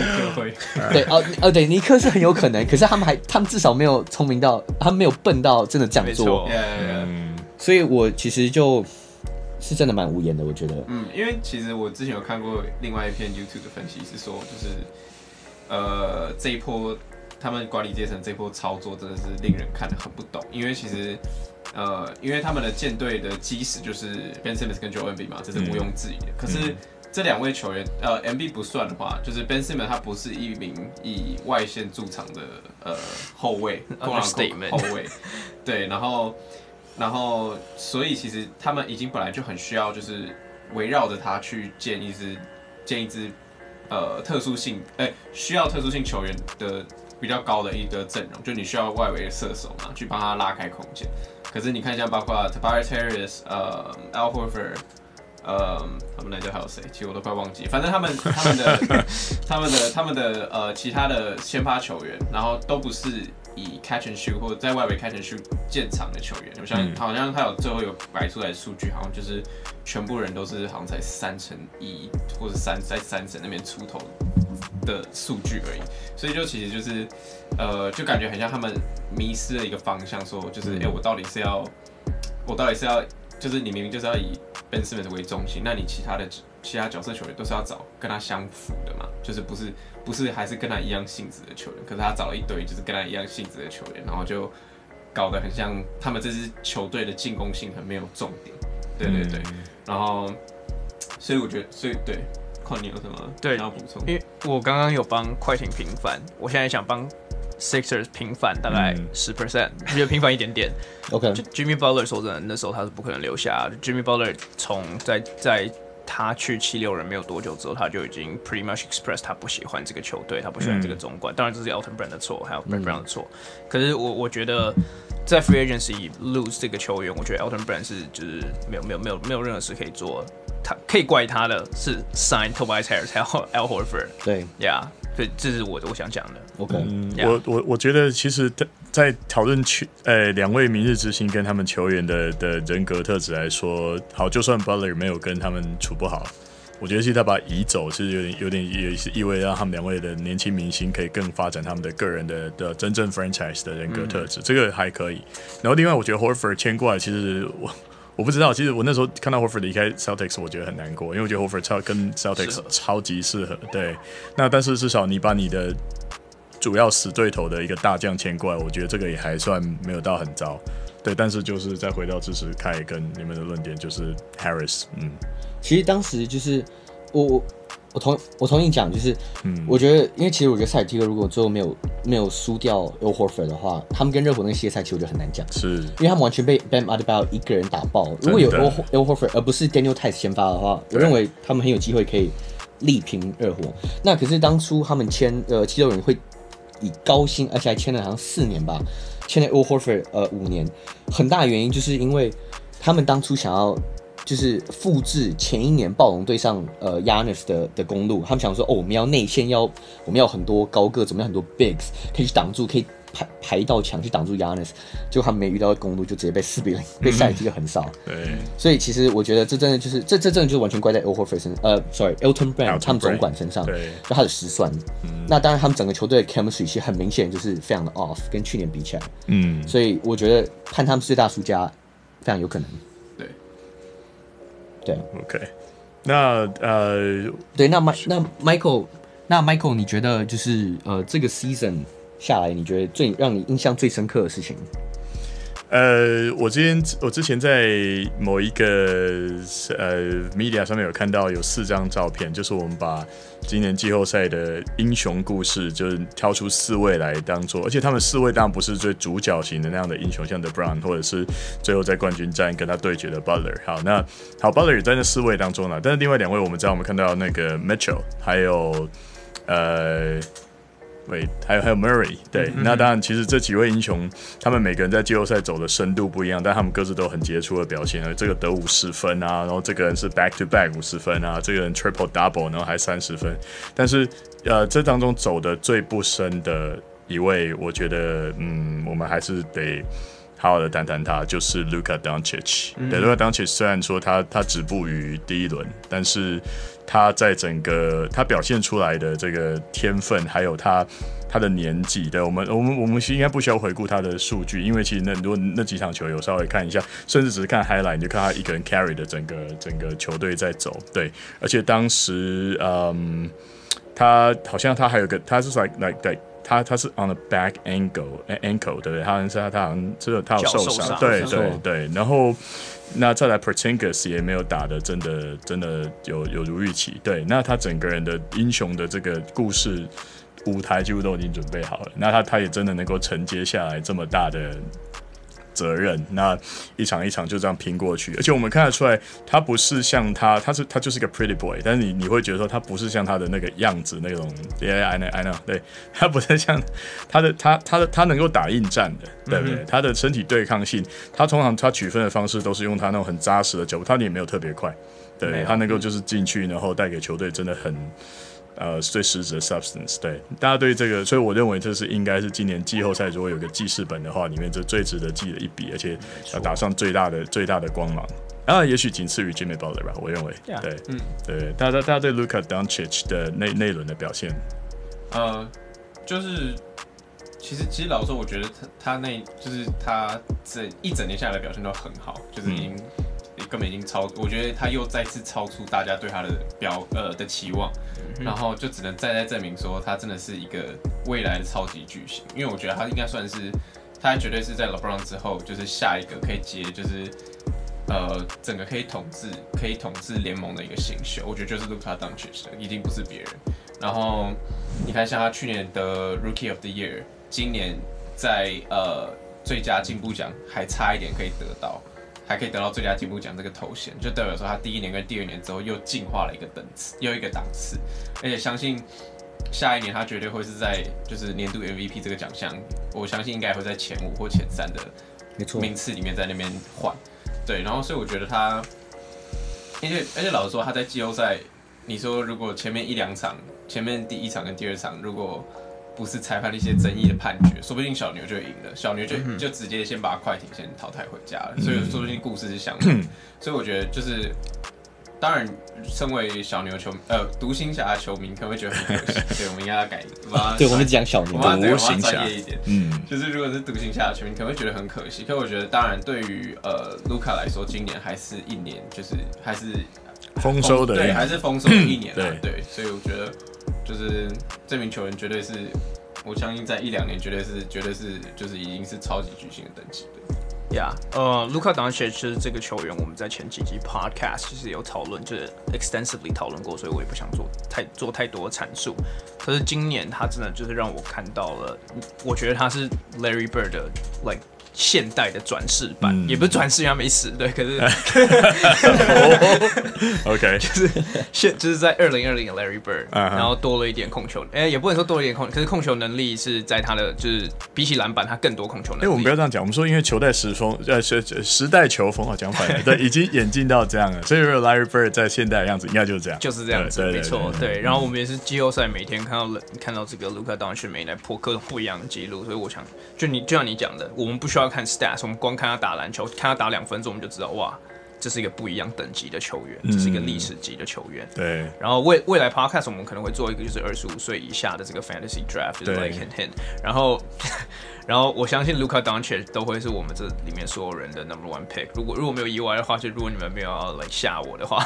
对哦哦对，尼克是很有可能，可是他们还他们至少没有聪明到，他们没有笨到真的这样做，嗯，所以我其实就是真的蛮无言的，我觉得，嗯，因为其实我之前有看过另外一篇 YouTube 的分析，是说就是呃这一波他们管理阶层这波操作真的是令人看得很不懂，因为其实。呃，因为他们的舰队的基石就是 Ben Simmons 跟 Joel Embiid 嘛，这是毋庸置疑的。嗯、可是这两位球员，呃 ，Embiid 不算的话，就是 Ben Simmons 他不是一名以外线驻场的呃后卫，后卫。对，然后，然后，所以其实他们已经本来就很需要，就是围绕着他去建一支建一支呃特殊性，哎、欸，需要特殊性球员的比较高的一个阵容，就你需要外围的射手嘛，去帮他拉开空间。可是你看一下，包括 Tobias Harris、呃、Al Horford、呃、他们那家还有谁？其实我都快忘记。反正他们、他们的、他们的、他们的、呃、其他的先发球员，然后都不是以 catch and shoot 或者在外围 catch and shoot 建场的球员。我相信好像他有最后有摆出来的数据，好像就是全部人都是好像才三成一或者三在三成那边出头的数据而已。所以就其实就是。呃，就感觉很像他们迷失了一个方向，说就是，哎、欸，我到底是要，我到底是要，就是你明明就是要以 Ben Simmons 为中心，那你其他的其他角色球员都是要找跟他相符的嘛，就是不是不是还是跟他一样性质的球员，可是他找了一堆就是跟他一样性质的球员，然后就搞得很像他们这支球队的进攻性很没有重点，对对对，嗯、然后，所以我觉得，所以对。快艇有什么？对，要补充。因为我刚刚有帮快艇平反，我现在想帮 Sixers 平反，大概 百分之十， 我觉得平反一点点。OK， 就 Jimmy Butler 说真的，那时候他是不可能留下。Jimmy Butler 从在在他去七六人没有多久之后，他就已经 pretty much express 他不喜欢这个球队，他不喜欢这个总管。嗯、当然这是 Elton Brand 的错，还有 Brett Brown 的错。嗯、可是我我觉得。在 free agency lose 这个球员，我觉得 Elton Brand 是就是没有没有没有没有任何事可以做，他可以怪他的是 sign Tobias Harris 还有 Al Horford。对 ，Yeah， 所以这是我我想讲的。OK，、嗯 yeah. 我我我觉得其实在讨论去呃两位明日之星跟他们球员的的人格特质来说，好，就算 Butler 没有跟他们处不好。我觉得其实他把移走，其实有点、有点也是意味让他们两位的年轻明星可以更发展他们的个人的的真正 franchise 的人格特质，嗯、这个还可以。然后另外，我觉得 Horford 签过来，其实我我不知道，其实我那时候看到 Horford 离开 Celtics， 我觉得很难过，因为我觉得 Horford 超跟 Celtics 超级适合。对，那但是至少你把你的主要死对头的一个大将签过来，我觉得这个也还算没有到很糟。对，但是就是再回到支持Kai跟你们的论点，就是 Harris， 嗯。其实当时就是我我我同我同意讲，就是、嗯、我觉得，因为其实我觉得塞尔提克如果最后没有没有输掉 Al Horford 的话，他们跟热火那个系列赛其实我觉得很难讲，是因为他们完全被 Bam Adebayo 一个人打爆。如果有 Al Horford 而不是 Daniel Tice 先发的话，我认为他们很有机会可以力平热火。那可是当初他们签呃七六人会以高薪，而且还签了好像四年吧，签了 Al Horford 呃五年，很大原因就是因为他们当初想要。就是复制前一年暴龙对上呃 Giannis 的的公路，他们想说哦，我们要内线，要我们要很多高个，怎么样很多 bigs 可以去挡住，可以排排一道墙去挡住 Giannis， 结果他们没遇到公路，就直接被四比零被赛季的横扫。对，所以其实我觉得这真的就是这这真的就是完全怪在 Al Horford 身，呃 ，sorry Elton Brand 他们总管身上，对，就他的失算。嗯、那当然，他们整个球队的 chemistry 其实很明显就是非常的 off， 跟去年比起来。嗯，所以我觉得判他们最大输家非常有可能。对 ，OK， 那呃，对，那 My, 那 Michael， 那 Michael， 你觉得就是呃，这个 season 下来，你觉得最让你印象最深刻的事情？呃，我之前我之前在某一个呃 media 上面有看到有四张照片，就是我们把今年季后赛的英雄故事，就是挑出四位来当做，而且他们四位当然不是最主角型的那样的英雄，像 LeBron 或者是最后在冠军战跟他对决的 Butler。好，那好 Butler 也在那四位当中了，但是另外两位我们知道，我们看到那个 Mitchell 还有。呃对，还有还有 Murray， 对，嗯、那当然，其实这几位英雄，他们每个人在季后赛走的深度不一样，但他们各自都很杰出的表现。这个得五十分啊，然后这个人是 back to back 五十分啊，这个人 triple double， 然后还三十分。但是，呃，这当中走的最不深的一位，我觉得，嗯，我们还是得好好的谈谈他，就是 Luka Doncic。嗯、对 ，Luka Doncic 虽然说他他止步于第一轮，但是他在整个他表现出来的这个天分，还有他他的年纪的，我们我们我们应该不需要回顾他的数据，因为其实那如果那几场球有稍微看一下，甚至只是看 highlight， 你就看他一个人 carry 的整个整个球队在走。对，而且当时嗯，他好像他还有个他是 like like like。他, 他是 on the back ankle ankle 对不对？他好像他好像这个他有受伤，对对对。然后那再来 Porzingis 也没有打的真的真的有有如预期，对。那他整个人的英雄的这个故事舞台几乎都已经准备好了，那他他也真的能够承接下来这么大的责任，那一场一场就这样拼过去。而且我们看得出来，他不是像他，他是他就是个 pretty boy， 但是 你, 你会觉得说他不是像他的那个样子那种 ，yeah I know I know， 对，他不是像他的他他的他能够打硬战的，对不对？嗯、他的身体对抗性，他通常他取分的方式都是用他那种很扎实的脚步，他也没有特别快，对他能够就是进去然后带给球队真的很。呃，最实质的 substance， 对大家对这个，所以我认为这是应该是今年季后赛如果有个记事本的话，里面这最值得记的一笔，而且要打上最大的最大的光芒。啊，也许仅次于 Jimmy Butler 吧，我认为。Yeah, 对，嗯，对，大家大家对 Luka Doncic 的那那一轮的表现，呃，就是其实其实老实说，我觉得他他那就是他整一整年下来的表现都很好，就是已经。嗯根本已经超，我觉得他又再次超出大家对他的标呃的期望，嗯，然后就只能再再证明说他真的是一个未来的超级巨星，因为我觉得他应该算是，他绝对是在 LeBron 之后就是下一个可以接就是呃整个可以统治可以统治联盟的一个新秀，我觉得就是 Luka Doncic 已经不是别人。然后你看像他去年的 Rookie of the Year， 今年在呃最佳进步奖还差一点可以得到。还可以得到最佳进步奖这个头衔，就代表说他第一年跟第二年之后又进化了一个等次，又一个档次，而且相信下一年他绝对会是在就是年度 M V P 这个奖项，我相信应该会在前五或前三的名次里面在那边换。对，然后所以我觉得他，而且而且老实说他在季后赛，你说如果前面一两场，前面第一场跟第二场如果不是裁判的一些争议的判决，说不定小牛就赢了，小牛就就直接先把快艇先淘汰回家了。所以说不定故事是相同，所以我觉得就是，当然，身为小牛球呃独行侠球迷可能会觉得很可惜，对，我们应该要改，对，我们讲小牛独行侠，专业一点，嗯，就是如果是独行侠球迷可能会觉得很可惜，可我觉得当然对于呃卢卡来说，今年还是一年，就是还是丰收的，对，还是丰收的一年啦，对，所以我觉得。就是这名球员绝对是，我相信在一两年绝对是，绝对是就是已经是超级巨星的等级的。Yeah， 呃 ，Luka Doncic 这个球员，我们在前几集 podcast 其实有讨论，就是 extensively 讨论过，所以我也不想做太做太多的阐述。可是今年他真的就是让我看到了，我觉得他是 Larry Bird 的 like。现代的转世版，嗯，也不是转世，因为他没死，对，可是，OK， 就是就是在二零二零的 Larry Bird，uh-huh. 然后多了一点控球，欸，也不能说多了一点控，可是控球能力是在他的，就是比起篮板，他更多控球能力。欸，我们不要这样讲，我们说因为球带时风，呃，时代球风啊，讲反了，对，已经演进到这样了，所以如果 Larry Bird 在现代的样子，应该就是这样，就是这样子，没错，对。然后我们也是季后赛每天看到看到这个 Luka Doncic 每来破各种不一样的记录，所以我想，就你就像你讲的，我们不需要。要看 stats， 我们光看他打篮球，看他打两分钟，我们就知道哇，这是一个不一样等级的球员，嗯，这是一个历史级的球员。对。然后 未, 未来 podcast 我们可能会做一个就是二十五岁以下的这个 fantasy draft， 就是 like hint hint。然后，然后我相信 Luka Doncic 都会是我们这里面所有人的 number one pick。如果如果没有意外的话，就如果你们没有要来吓我的话，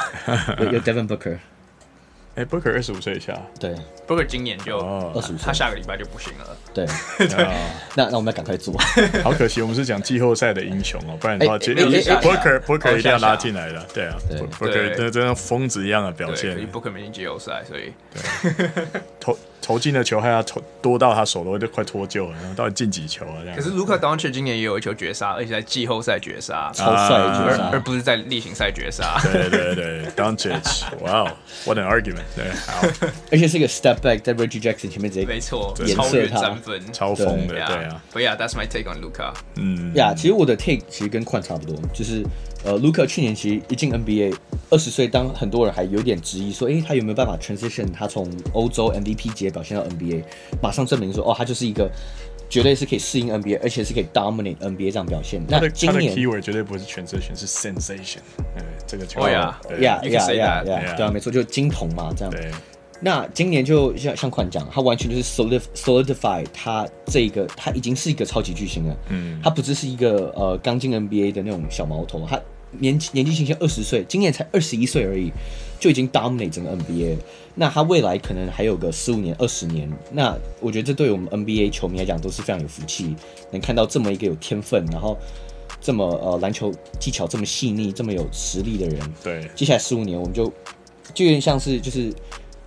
有有 Devin Booker。哎，欸，Booker 二十五岁以下，对 ，Booker 今年就二十五岁，他下个礼拜就不行了。对，對啊，那那我们要赶快做。好可惜，我们是讲季后赛的英雄哦，不然的话，欸欸欸欸、Booker Booker 一定要拉进来的，对啊，對 Booker 真的疯子一样的表现。Booker 没进季后赛，所以對投投进的球害他投多到他手都快脱臼了，然后到底进几球啊这样。可是 Luka Doncic 今年也有一球绝杀，而且在季后赛绝杀，超帅的绝杀， 而, 而不是在例行赛绝杀。对对对 ，Doncic， 哇、wow, ，What an argument！ 对，好，而且是一个 step back， 在 Reggie Jackson 前面直接，没错，超越三分，超疯的，对啊。But yeah, that's my take on Luka。嗯，呀、yeah, ，其实我的 take 其实跟Kwon差不多，就是。呃 Luka 去年其实一进 N B A 二十岁，当很多人还有点质疑说，欸，他有没有办法 transition 他从欧洲 M V P 级表现到 N B A， 马上证明说，哦，他就是一个绝对是可以适应 N B A， 而且是可以 dominate N B A 这样表现。那今年他的 keyword 绝对不是 transition， 是 sensation，嗯，这个球，oh yeah, 对呀呀呀呀，对啊，没错，就金童嘛这样。对，那今年就像像Kwon讲，他完全就是 solidify 他这个，他已经是一个超级巨星了。嗯，他不只是一个呃刚进 N B A 的那种小毛头，他年年纪轻轻二十岁，今年才二十一岁而已，就已经 dominate 整个 N B A 了。那他未来可能还有个十五年、二十年，那我觉得这对我们 N B A 球迷来讲都是非常有福气，能看到这么一个有天分，然后这么呃篮球技巧这么细腻、这么有实力的人。对，接下来十五年我们就就有点像是就是。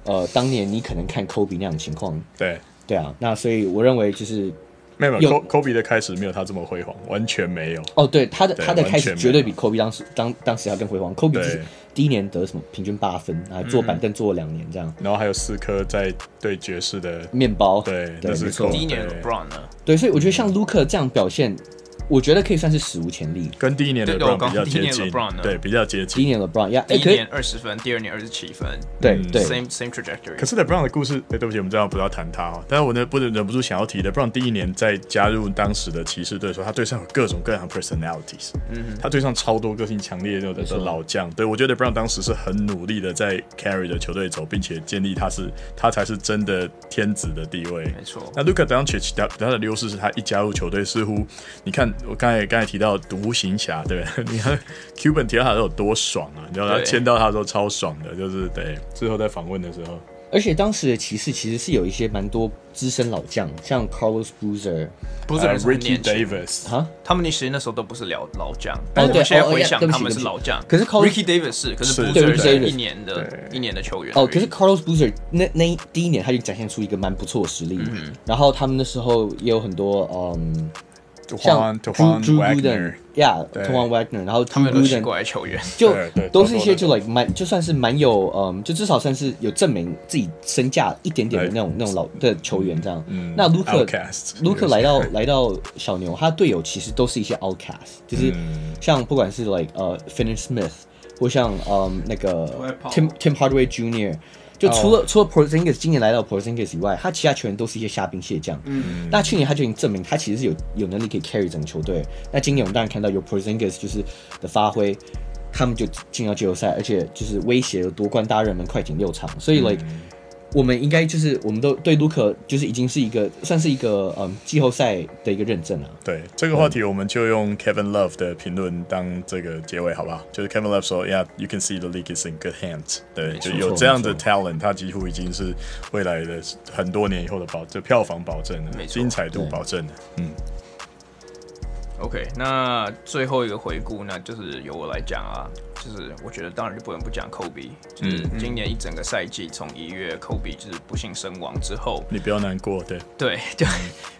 呃，当年你可能看 Kobe 那样的情况，对对啊，那所以我认为就是没有 Kobe 的开始没有他这么辉煌，完全没有。哦，对，他的对他的开始绝对比 Kobe 当时当当时还更辉煌。Kobe 只是第一年得什么平均八分，然后坐板凳坐了两年这样，然后还有四颗在对爵士的面包，对，对那是 Kobe 第一年 LeBron 呢。对，所以我觉得像 Luka 这样表现。我觉得可以算是史无前例，跟第一年的 LeBron 比较接近，对，比较接近。第一年 LeBron， 呀，第一年二十分，第二年二十七分，对对 ，same same trajectory。可是 LeBron 的故事，欸，对不起，我们这样不要谈他哦。但是我呢，不忍忍不住想要提 LeBron 第一年在加入当时的骑士队的时候，他对上有各种各样的 personalities，嗯，他对上超多个性强烈的老将。对，我觉得 LeBron 当时是很努力的在 carry 的球队走，并且建立他是他才是真的天子的地位。没错。那 Luka Doncic 他的优势是他一加入球队，似乎你看。我刚 才, 刚才提到独行侠，对不对？你看 Cuban 提到他有多爽啊！你知道他签到他的时候超爽的，就是对。之后在访问的时候，而且当时的骑士其实是有一些蛮多资深老将，像 Carlos Boozer、uh, Ricky Davis 哈，他们其实那时候都不是老老将，但是我现在回想，他们是老将。可是 Ricky Davis 是，可是 Boozer 是一年的一年的球员。哦，可是 Carlos Boozer 那那第一年他就展现出一个蛮不错的实力，嗯，然后他们那时候也有很多嗯。像 Drew Gooden， yeah， Towan Wagner， 然后 Drew Gooden 球员，就都是一些就 like 蛮就算是蛮有嗯，就至少算是有证明自己身价一点点的那种那种老的球员这样。嗯，那 Luka Luka 来到来到小牛，他队友其实都是一些 outcast， 就是像不管是 like 呃 Finney Smith 或像嗯那个 Tim Tim Hardaway Junior。就除了、oh. 除了 Porzingis 今年来到 Porzingis 以外，他其他球员都是一些下兵蟹将。嗯，那去年他就已经证明他其实是有有能力可以 carry 整个球队。那今年我们当然看到有 Porzingis 就是的发挥，他们就进到季后赛，而且就是威胁了夺冠大热门快艇六场。所以 like、嗯、我们应该就是我们都对 Luka 就是已经是一个算是一个嗯季后赛的一个认证了。对这个话题，我们就用 Kevin Love 的评论当这个结尾，好不好？就是 Kevin Love 说 ，Yeah, you can see the league is in good hands。对，就有这样的 talent， 他几乎已经是未来的很多年以后的保，就票房保证了，精彩度保证了。嗯。OK， 那最后一个回顾呢，就是由我来讲啊，就是我觉得当然就不能不讲 Kobe， 就是今年一整个赛季，从一月 Kobe 就是不幸身亡之后，你不要难过，对对对，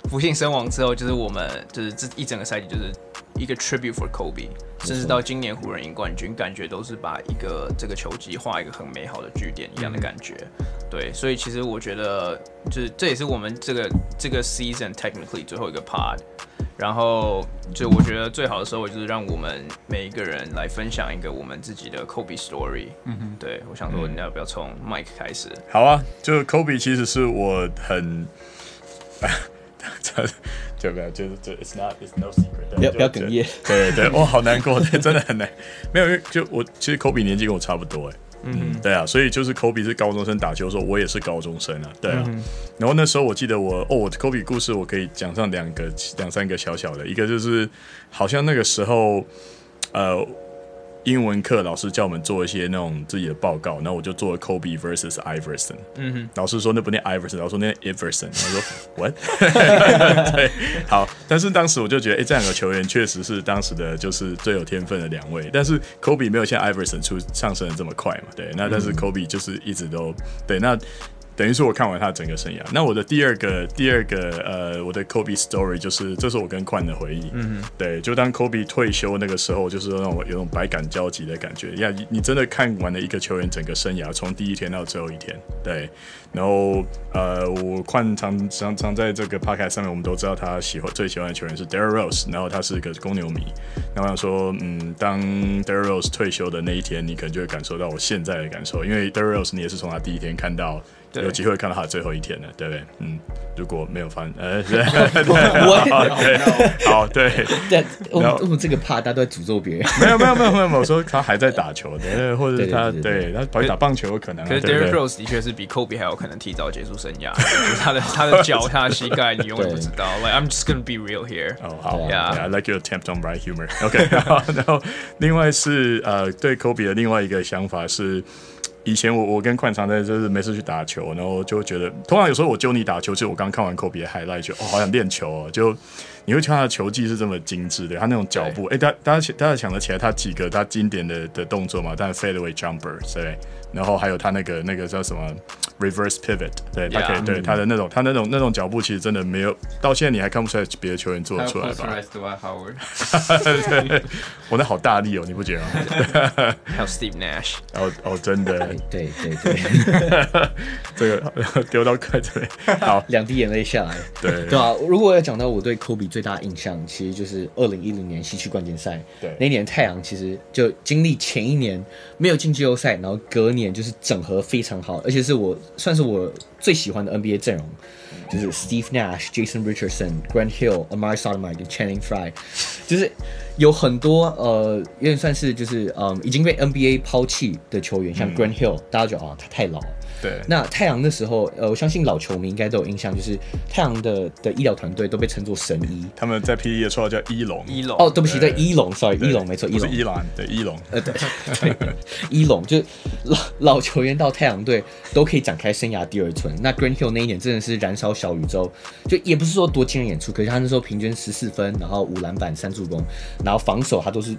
不幸身亡之后，就是我们就是这一整个赛季就是一个 tribute for Kobe， 甚至到今年湖人赢冠军，感觉都是把一个这个球季画一个很美好的句点一样的感觉。嗯，对，所以其实我觉得就是这也是我们这个这个 season technically 最后一个 pod。然后就我觉得最好的时候就是让我们每一个人来分享一个我们自己的 Kobe story。嗯哼，对，我想说你要不要从 Mike 开始？好啊，就是 Kobe 其实是我很，就不要，就是 it's not it's no secret。不要不要哽咽。对对，我、哦、好难过，真的很难。没有，因为就我其实 Kobe 年纪跟我差不多哎。嗯，对啊，所以就是 Kobe 是高中生打球的时候，我也是高中生啊，对啊。嗯，然后那时候我记得我哦，我 Kobe 故事我可以讲上两个两三个小小的，一个就是好像那个时候，呃，英文课老师叫我们做一些那种自己的报告，然后我就做了 Kobe versus Iverson。嗯哼，老师说那不念 Iverson， 老师说念 Iverson， 我说 What？ 对，好，但是当时我就觉得，哎，这两个球员确实是当时的就是最有天分的两位，但是 Kobe 没有像 Iverson 出上升的这么快嘛，对，那但是 Kobe 就是一直都对那。等于说我看完他整个生涯。那我的第二个第二个呃，我的 Kobe story 就是，这是我跟Kwon的回忆。嗯，对，就当 Kobe 退休那个时候，就是让我有种百感交集的感觉。呀，你真的看完了一个球员整个生涯，从第一天到最后一天。对，然后呃，我Kwon常常常在这个 podcast 上面，我们都知道他喜欢最喜欢的球员是 Derek Rose， 然后他是一个公牛迷。然后我想说，嗯，当 Derek Rose 退休的那一天，你可能就会感受到我现在的感受，因为 Derek Rose 你也是从他第一天看到。有机会看到他最后一天了，对不对？嗯，如果没有翻，呃，对，好，对，对，我们我们这个怕大家都在诅咒别人，没有没有没有没有，我说他还在打球的，或者他对他跑去打棒球有可能，可是 Derrick Rose 的确是比 Kobe 还有可能提早结束生涯，他的他的脚、他的膝盖你永远不知道。Like I'm just gonna be real here。哦，好 ，Yeah，I like your attempt on bright humor。OK， 然后另外是呃，对 Kobe 的另外一个想法是。以前 我, 我跟Kwon常在就是没事去打球，然后就觉得，通常有时候我揪你打球，就我刚看完Kobe的 highlight， 就哦好想练球哦，就你会看他的球技是这么精致的，他那种脚步，哎，大大家大家想得起来他几个他经典 的, 的动作嘛？但 fadeaway jumper， 对，然后还有他那个那个叫什么 reverse pivot， 对， yeah， 他可以对、嗯、他的那种他那种那种脚步，其实真的没有，到现在你还看不出来别的球员做得出来吧？ 对，我那好大力哦，你不觉得吗？还有 Steve Nash， 哦哦，真的。对对对，这个丢到快嘴，好，两滴眼泪下来。对对啊，如果要讲到我对 Kobe 最大的印象，其实就是二零一零年西区冠军赛。对，那年太阳其实就经历前一年没有进季后赛，然后隔年就是整合非常好，而且是我算是我最喜欢的 N B A 阵容。就是 Steve Nash、Jason Richardson、Grant Hill、Amari Stoudemire 跟 Channing Frye， 就是有很多呃，有点算是就是嗯，已经被 N B A 抛弃的球员，像 Grant Hill，、嗯、大家觉得啊，他太老了。对。那太阳的时候，呃，我相信老球迷应该都有印象，就是太阳的的医疗团队都被称作神医。他们在 P D 的绰号叫伊隆。伊隆。哦，对不起，对伊隆 ，sorry， 伊隆没错，伊隆。伊朗，对伊隆。呃，对，伊隆就是老老球员到太阳队都可以展开生涯第二春。那 Grant Hill 那一年真的是燃烧。小宇宙就也不是说多惊人演出，可是他那时候平均十四分，然后五篮板、三助攻，然后防守他都是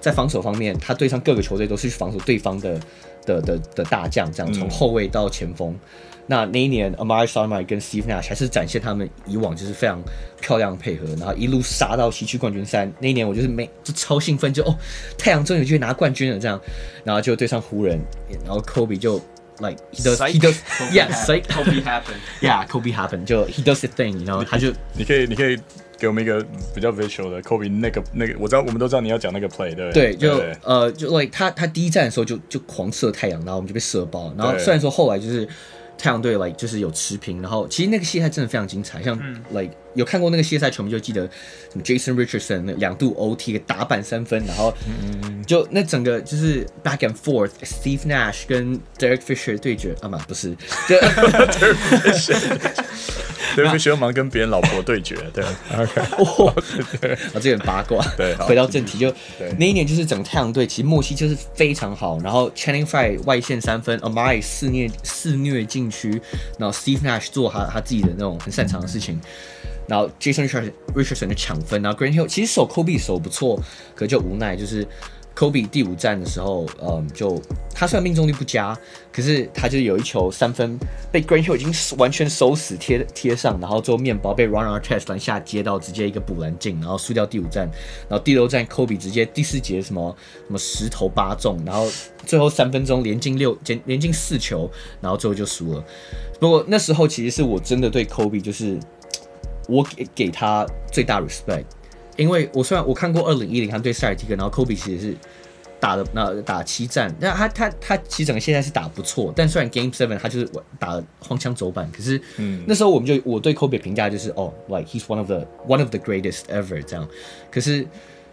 在防守方面，他对上各个球队都是去防守对方的的的的大将，这样从后卫到前锋。嗯那那一年 ，Amari Stoudemire 跟 Steve Nash 还是展现他们以往就是非常漂亮的配合，然后一路杀到西区冠军赛。那一年我就是没就超兴奋，就哦，太阳终于就拿冠军了这样，然后就对上湖人，然后 Kobe 就。Like he does, he does, yeah, psych. Kobe happened. Yeah, Kobe happened. 就 he does the thing, you know. 他就你可以，你可以给我们一个比较 visual 的 Kobe 那个那个，我知道我们都知道你要讲那个 play， 对不对？对，就对呃，就 like 他他第一站的时候就就狂射太阳，然后我们就被射爆。然后虽然说后来就是太阳队 like 就是有持平，然后其实那个系列赛真的非常精彩，像 like。有看过那个系列赛，球迷就记得什么 Jason Richardson 两度 O T 打板三分，然后就那整个就是 back and forth，Steve Nash 跟 Derek Fisher 对决啊嘛，不是 ，Derek Fisher，Derek Fisher 忙跟别人老婆对决，对 ，OK， 哦，我这有点八卦，对，回到正题，就那一年就是整个太阳队其实默契就是非常好，然后 Channing Frye 外线三分 ，Amari 肆虐肆虐禁区，然后 Steve Nash 做他他自己的那种很擅长的事情。然后 Jason Richardson 的抢分，然后 Grant Hill 其实守 Kobe 守不错，可就无奈就是 Kobe 第五战的时候，嗯，就他虽然命中率不佳，可是他就有一球三分被 Grant Hill 已经完全手死 贴, 贴上，然后最后面包被 Ron Artest 篮下接到，直接一个补篮进，然后输掉第五战。然后第六战 Kobe 直接第四节什么什么十投八中，然后最后三分钟连进六连进四球，然后最后就输了。不过那时候其实是我真的对 Kobe 就是。我 给, 给他最大 respect， 因为我虽然我看过二零一零他对塞尔提克，然后 Kobe 其实是打了那打七战，那他他他其实整个现在是打不错，但虽然 Game Seven 他就是打了荒腔走板，可是那时候我们就我对 Kobe 的评价就是哦 ，like he's one of the one of the greatest ever 这样，可是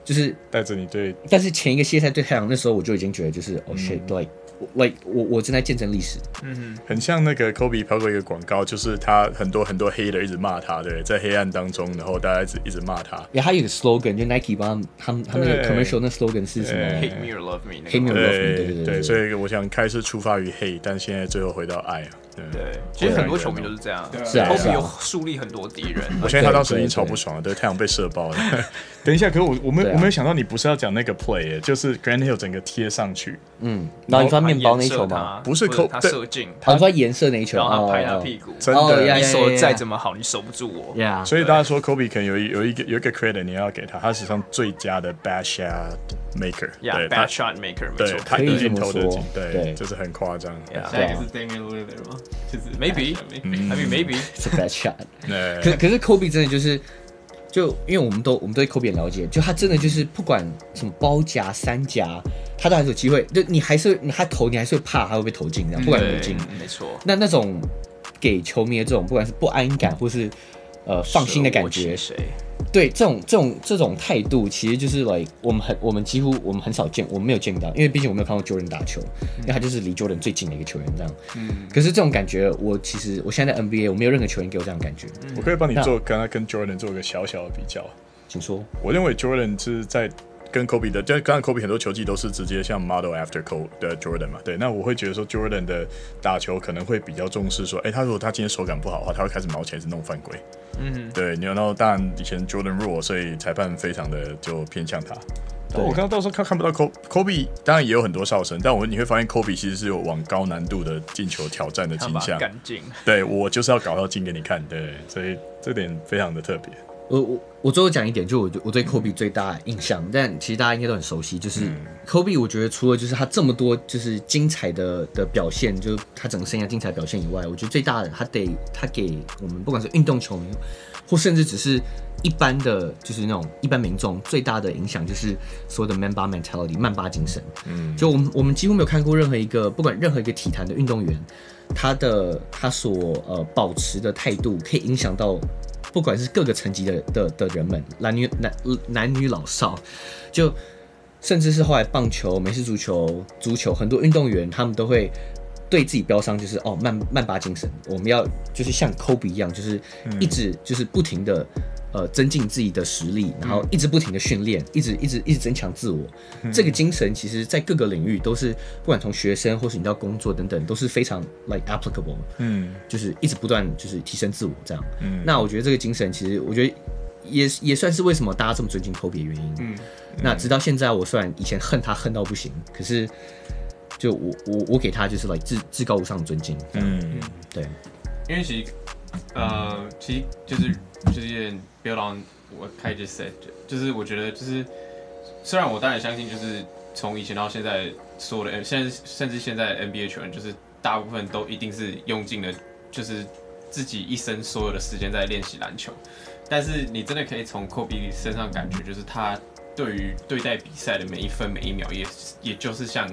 就是带着你对，但是前一个系列赛对太阳那时候我就已经觉得就是哦 shit like。Like, 我, 我正在见证历史，嗯，很像那个 Kobe 拍过一个广告，就是他很多很多黑的一直骂他，对，在黑暗当中，然后大家一直一直骂他。也、yeah, 还有一个 slogan， 就 Nike 帮他们他们那个 commercial 那 slogan 是什么 ？Hate me or love me， Hate me or love me， 对对 对, 對, 對, 對, 對。所以我想开始出发于 hate， 但现在最后回到爱啊。对，其实很多球迷都是这样。是啊，Kobe有树立很多敌人。我相信他当时已经超不爽了，对太阳被射爆了。等一下，可是我我没我没有想到你不是要讲那个 play， 就是 Grant Hill 整个贴上去。嗯，然后你说面包那一球吗？不是 Kobe 射进，他说颜色那一球，然后他拍他屁股。真的，你守再怎么好，你守不住我。所以大家说 Kobe 可能有有一个有一个 credit 你要给他，他史上最佳的 bad shot maker。Yeah， bad shot maker， 没错，他已经投得进，对，就是很夸张。那个是 Damian Lillard 吗？就是 maybe， I mean maybe it's a bad shot 可。可是 Kobe 真的就是，就因为我们都我们对 Kobe 很了解，就他真的就是不管什么包夹、三夹，他都还是有机会。就你还是他投，你还是会怕他会被投进，这样不管不进，没错。那那种给球迷的这种不管是不安感或是呃放心的感觉，对这种这种这种态度，其实就是 like 我们很我们几乎我们很少见，我们没有见到，因为毕竟我没有看过 Jordan 打球，那、嗯、他就是离 Jordan 最近的一个球员这样。嗯、可是这种感觉，我其实我现在在 N B A 我没有任何球员给我这样的感觉。嗯、我可以帮你做跟他跟 Jordan 做个小小的比较，请说。我认为 Jordan 是在跟 Kobe 的，就刚才 Kobe 很多球技都是直接像 model after Kobe 的 Jordan 嘛，对。那我会觉得说 Jordan 的打球可能会比较重视说，哎、欸，他如果他今天手感不好的话，他会开始毛起来是弄犯规。嗯，对，然后当然以前 Jordan Rule， 所以裁判非常的就偏向他。我刚刚到时候 看, 看不到 Kobe， 当然也有很多哨声，但我你会发现 Kobe 其实是有往高难度的进球挑战的倾向。干净。对，我就是要搞到进给你看，对，所以这点非常的特别。我我我最后讲一点，就 我, 我对 Kobe 最大的印象，但其实大家应该都很熟悉，就是 Kobe 我觉得除了就是他这么多就是精彩 的, 的表现，就是他整个生涯精彩的表现以外，我觉得最大的他得他给我们不管是运动球迷，或甚至只是一般的就是那种一般民众最大的影响，就是所谓的 Mamba mentality 曼巴精神。嗯，就我们我们几乎没有看过任何一个不管任何一个体坛的运动员，他的他所呃保持的态度可以影响到。不管是各个层级 的, 的, 的人们，男 女, 男, 男女老少，就甚至是后来棒球、美式足球、足球很多运动员，他们都会对自己标上就是哦曼曼巴精神，我们要就是像 Kobe 一样，就是一直就是不停的呃增进自己的实力，然后一直不停的训练，一直一直一直增强自我。嗯、这个精神其实，在各个领域都是，不管从学生或是你到工作等等，都是非常 like applicable。嗯，就是一直不断就是提升自我这样。嗯，那我觉得这个精神其实，我觉得也也算是为什么大家这么尊敬 Kobe 的原因。嗯，嗯那直到现在，我虽然以前恨他恨到不行，可是。就 我, 我, 我给他就是 like 至, 至高无上的尊敬。嗯，对，因为其实呃，其实就是就是有点 build on what Kai just said， 就是我觉得就是虽然我当然相信，就是从以前到现在所有的，甚至甚至现在的 N B A 球员，就是大部分都一定是用尽了就是自己一生所有的时间在练习篮球，但是你真的可以从 Kobe 身上感觉，就是他对于对待比赛的每一分每一秒也，也也就是像。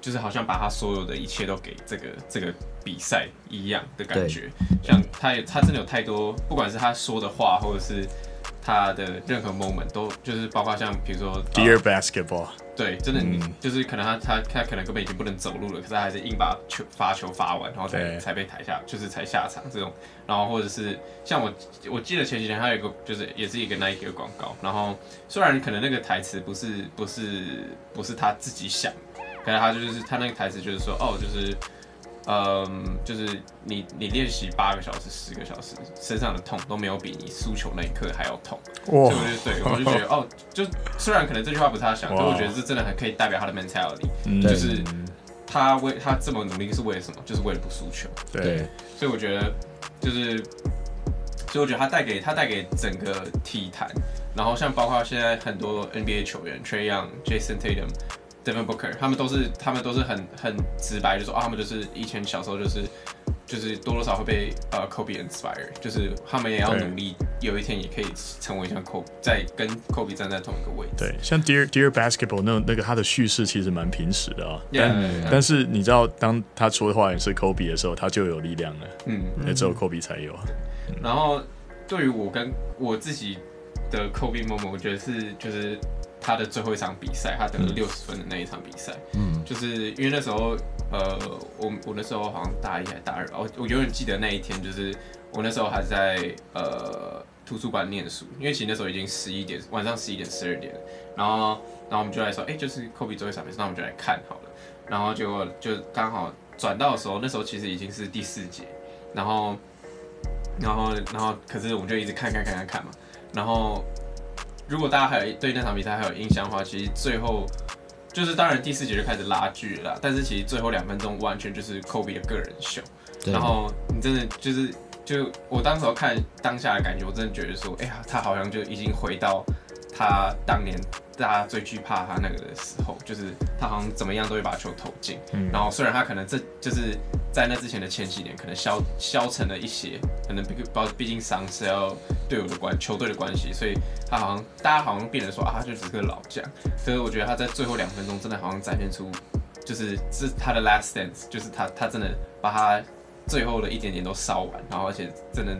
就是好像把他所有的一切都给这个这个比赛一样的感觉，像他他真的有太多，不管是他说的话，或者是他的任何 moment， 都就是包括像比如说 Dear Basketball，、呃、对，真的、嗯、就是可能 他, 他, 他可能根本已经不能走路了，可是他还是硬把球罚球罚完，然后 才, 才被抬下，就是才下场这种。然后或者是像我我记得前几天还有一个就是也是一个 Nike 的广告，然后虽然可能那个台词不是不是不是他自己想。可是他就是他那个台词就是说哦就是，嗯就是你你练习八个小时十个小时，身上的痛都没有比你输球那一刻还要痛。所以我就对我就觉得哦，就虽然可能这句话不是他想，但我觉得这真的很可以代表他的 mentality，、嗯、就是他为他这么努力是为了什么？就是为了不输球。对，所以我觉得就是。所以我觉得他带给他带给整个体坛，然后像包括现在很多 N B A 球员 ，Trae Young、Jason Tatum、Devin Booker， 他们都是他们都是很很直白，就说、哦、他们就是以前小时候就是就是多多少会被呃 Kobe inspire， 就是他们也要努力，有一天也可以成为像 Kobe， 在跟 Kobe 站在同一个位置。对，像 Dear Dear Basketball 那那个他的叙事其实蛮平实的啊， yeah, 但 yeah, yeah. 但是你知道当他说的话也是 Kobe 的时候，他就有力量了。嗯，那只有 Kobe 才有。然后，对于我跟我自己的 Kobe moment， 我觉得是就是他的最后一场比赛，他得了六十分的那一场比赛，嗯，就是因为那时候，呃，我我那时候好像大一还大二吧，我我永远记得那一天，就是我那时候还在呃图书馆念书，因为其实那时候已经十一点，晚上十一点十二点，然后然后我们就来说，哎，就是 Kobe 最后一场比赛，那我们就来看好了，然后结果就刚好。转到的时候，那时候其实已经是第四节，然后然后然后可是我们就一直看看看看看嘛，然后如果大家还有对那场比赛还有印象的话，其实最后就是当然第四节就开始拉锯了啦，但是其实最后两分钟完全就是 Kobe 的个人秀，然后你真的就是就我当时候看当下的感觉，我真的觉得说，哎呀，他好像就已经回到他当年大家最惧怕他那个的时候，就是他好像怎么样都会把球投进，嗯、然后虽然他可能这就是在那之前的前几年可能消消沉了一些，可能毕毕竟伤是要队友的关球队的关系，所以他好像大家好像变得说啊，他就只是个老将，所以我觉得他在最后两分钟真的好像展现出，就是是他的 last dance， 就是他他真的把他最后的一点点都烧完，然后而且真的。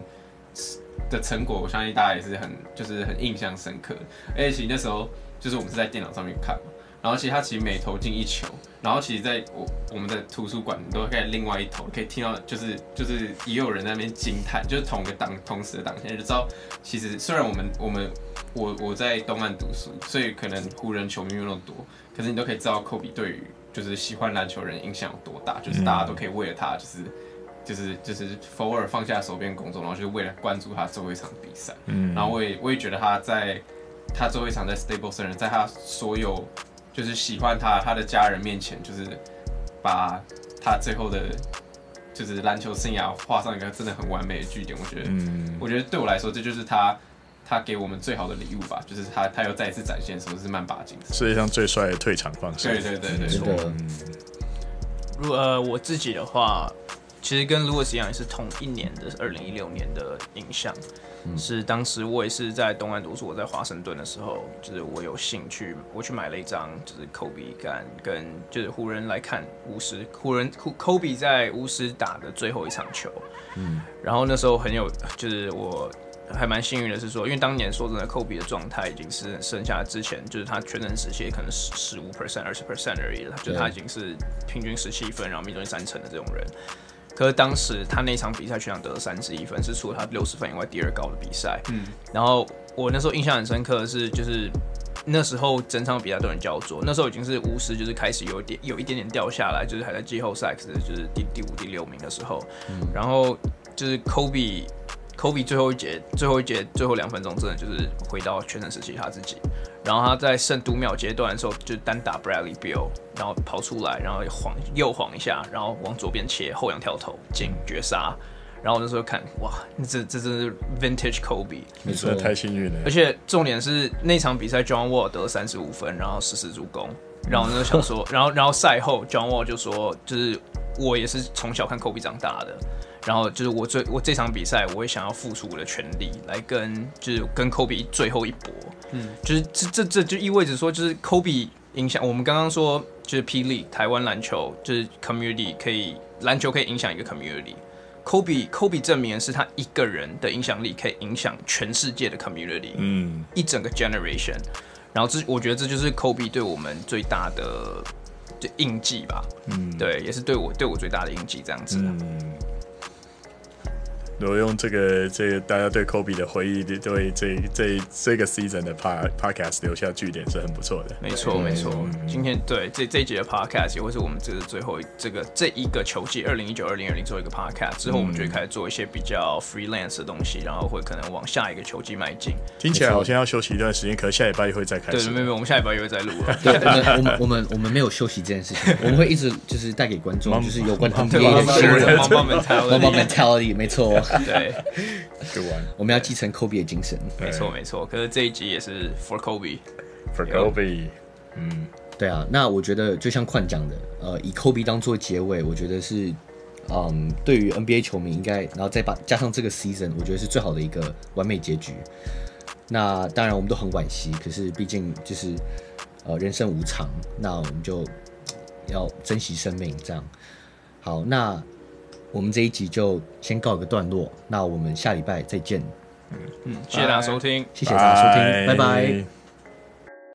的成果，我相信大家也是很就是很印象深刻的。而且其实那时候就是我们是在电脑上面看嘛，然后其实他其实每投进一球，然后其实在我我们的图书馆都可以另外一头可以听到，就是就是也有人在那边惊叹，就是同个档同时的档现在就知道，其实虽然我们我们我我在东岸读书，所以可能湖人球迷没有那么多，可是你都可以知道科比对于就是喜欢篮球人影响有多大，就是大家都可以为了他就是。就是就是偶尔放下手边工作，然后就是为了关注他最后一场比赛。嗯，然后我也我也觉得他在他最后一场在 Staples Center， 在他所有就是喜欢他他的家人面前，就是把他最后的就是篮球生涯画上一个真的很完美的句点。我觉得，嗯、我觉得对我来说，这就是他他给我们最好的礼物吧，就是他他又再一次展现的时候是曼巴精神，世界上最帅的退场方式。对对对对，错。嗯，如呃我自己的话。其实跟 Louis 一样，也是同一年的二零一六年的影响，嗯，是当时我也是在东岸读书，我在华盛顿的时候，就是我有兴趣，我去买了一张就是 Kobe 跟跟就是湖人来看巫师，湖人 Kobe 在巫师打的最后一场球，嗯，然后那时候很有就是我还蛮幸运的是说，因为当年说真的 ，Kobe 的状态已经是剩下之前就是他全能时期可能十五 percent、二十 percent 而已了，就是他已经是平均十七分，然后命中率三成的这种人。可是当时他那场比赛全场得了三十一分，是除了他六十分以外第二高的比赛。嗯，然后我那时候印象很深刻的是，就是那时候整场比赛都很焦灼，那时候已经是巫师就是开始有点有一点点掉下来，就是还在季后赛，就是第第五第六名的时候。嗯，然后就是 Kobe Kobe 最后一节最后一节最后两分钟真的就是回到全盛时期他自己。然后他在剩读秒阶段的时候，就单打 Bradley Beal， 然后跑出来，然后晃右晃一下，然后往左边切后仰跳投进绝杀。然后我那时候看，哇，这这真是 vintage Kobe， 你真的太幸运了。而且重点是那场比赛 John Wall 得了三十五分，然后十次助攻。然后我那时候想说，然后然后赛后 John Wall 就说，就是我也是从小看 Kobe 长大的。然后就是我最我这场比赛，我也想要付出我的全力来跟就是跟 Kobe 最后一搏，嗯，就是这这这就意味着说，就是 Kobe 影响我们刚刚说，就是 P. LEAGUE+ 台湾篮球就是 community 可以篮球可以影响一个 community， Kobe Kobe 证明的是他一个人的影响力可以影响全世界的 community， 嗯，一整个 generation， 然后这我觉得这就是 Kobe 对我们最大的就印记吧，嗯，对，也是对我对我最大的印记这样子。嗯，我用这个这个大家对 Kobe 的回忆，对这这这个 season 的 podcast 留下句点是很不错的。没错，没错。今天对这这一集的 podcast 也会是我们这个最后这个这一个球季二零一九二零二零做一个 podcast 之后，我们就会开始做一些比较 freelance 的东西，然后会可能往下一个球季迈进。听起来好像要休息一段时间，可是下礼拜也会再开始。对，没有没有，我们下礼拜也会再录了。对，我们我们我们没有休息这件事情，我们会一直就是带给观众就是有关 N B A 的Mamba mentality， 没错。对，我们要继承 Kobe 的精神。没错，没错。可是这一集也是 for Kobe，for Kobe。嗯，对啊。那我觉得就像宽讲的，呃，以 Kobe 当做结尾，我觉得是，嗯，对于 N B A 球迷应该，然后再把加上这个 season， 我觉得是最好的一个完美结局。那当然我们都很惋惜，可是毕竟就是，呃，人生无常，那我们就要珍惜生命。这样，好，那。我们这一集就先告一个段落，那我们下礼拜再见。嗯嗯，谢谢大家收听，谢谢大家收听，拜拜。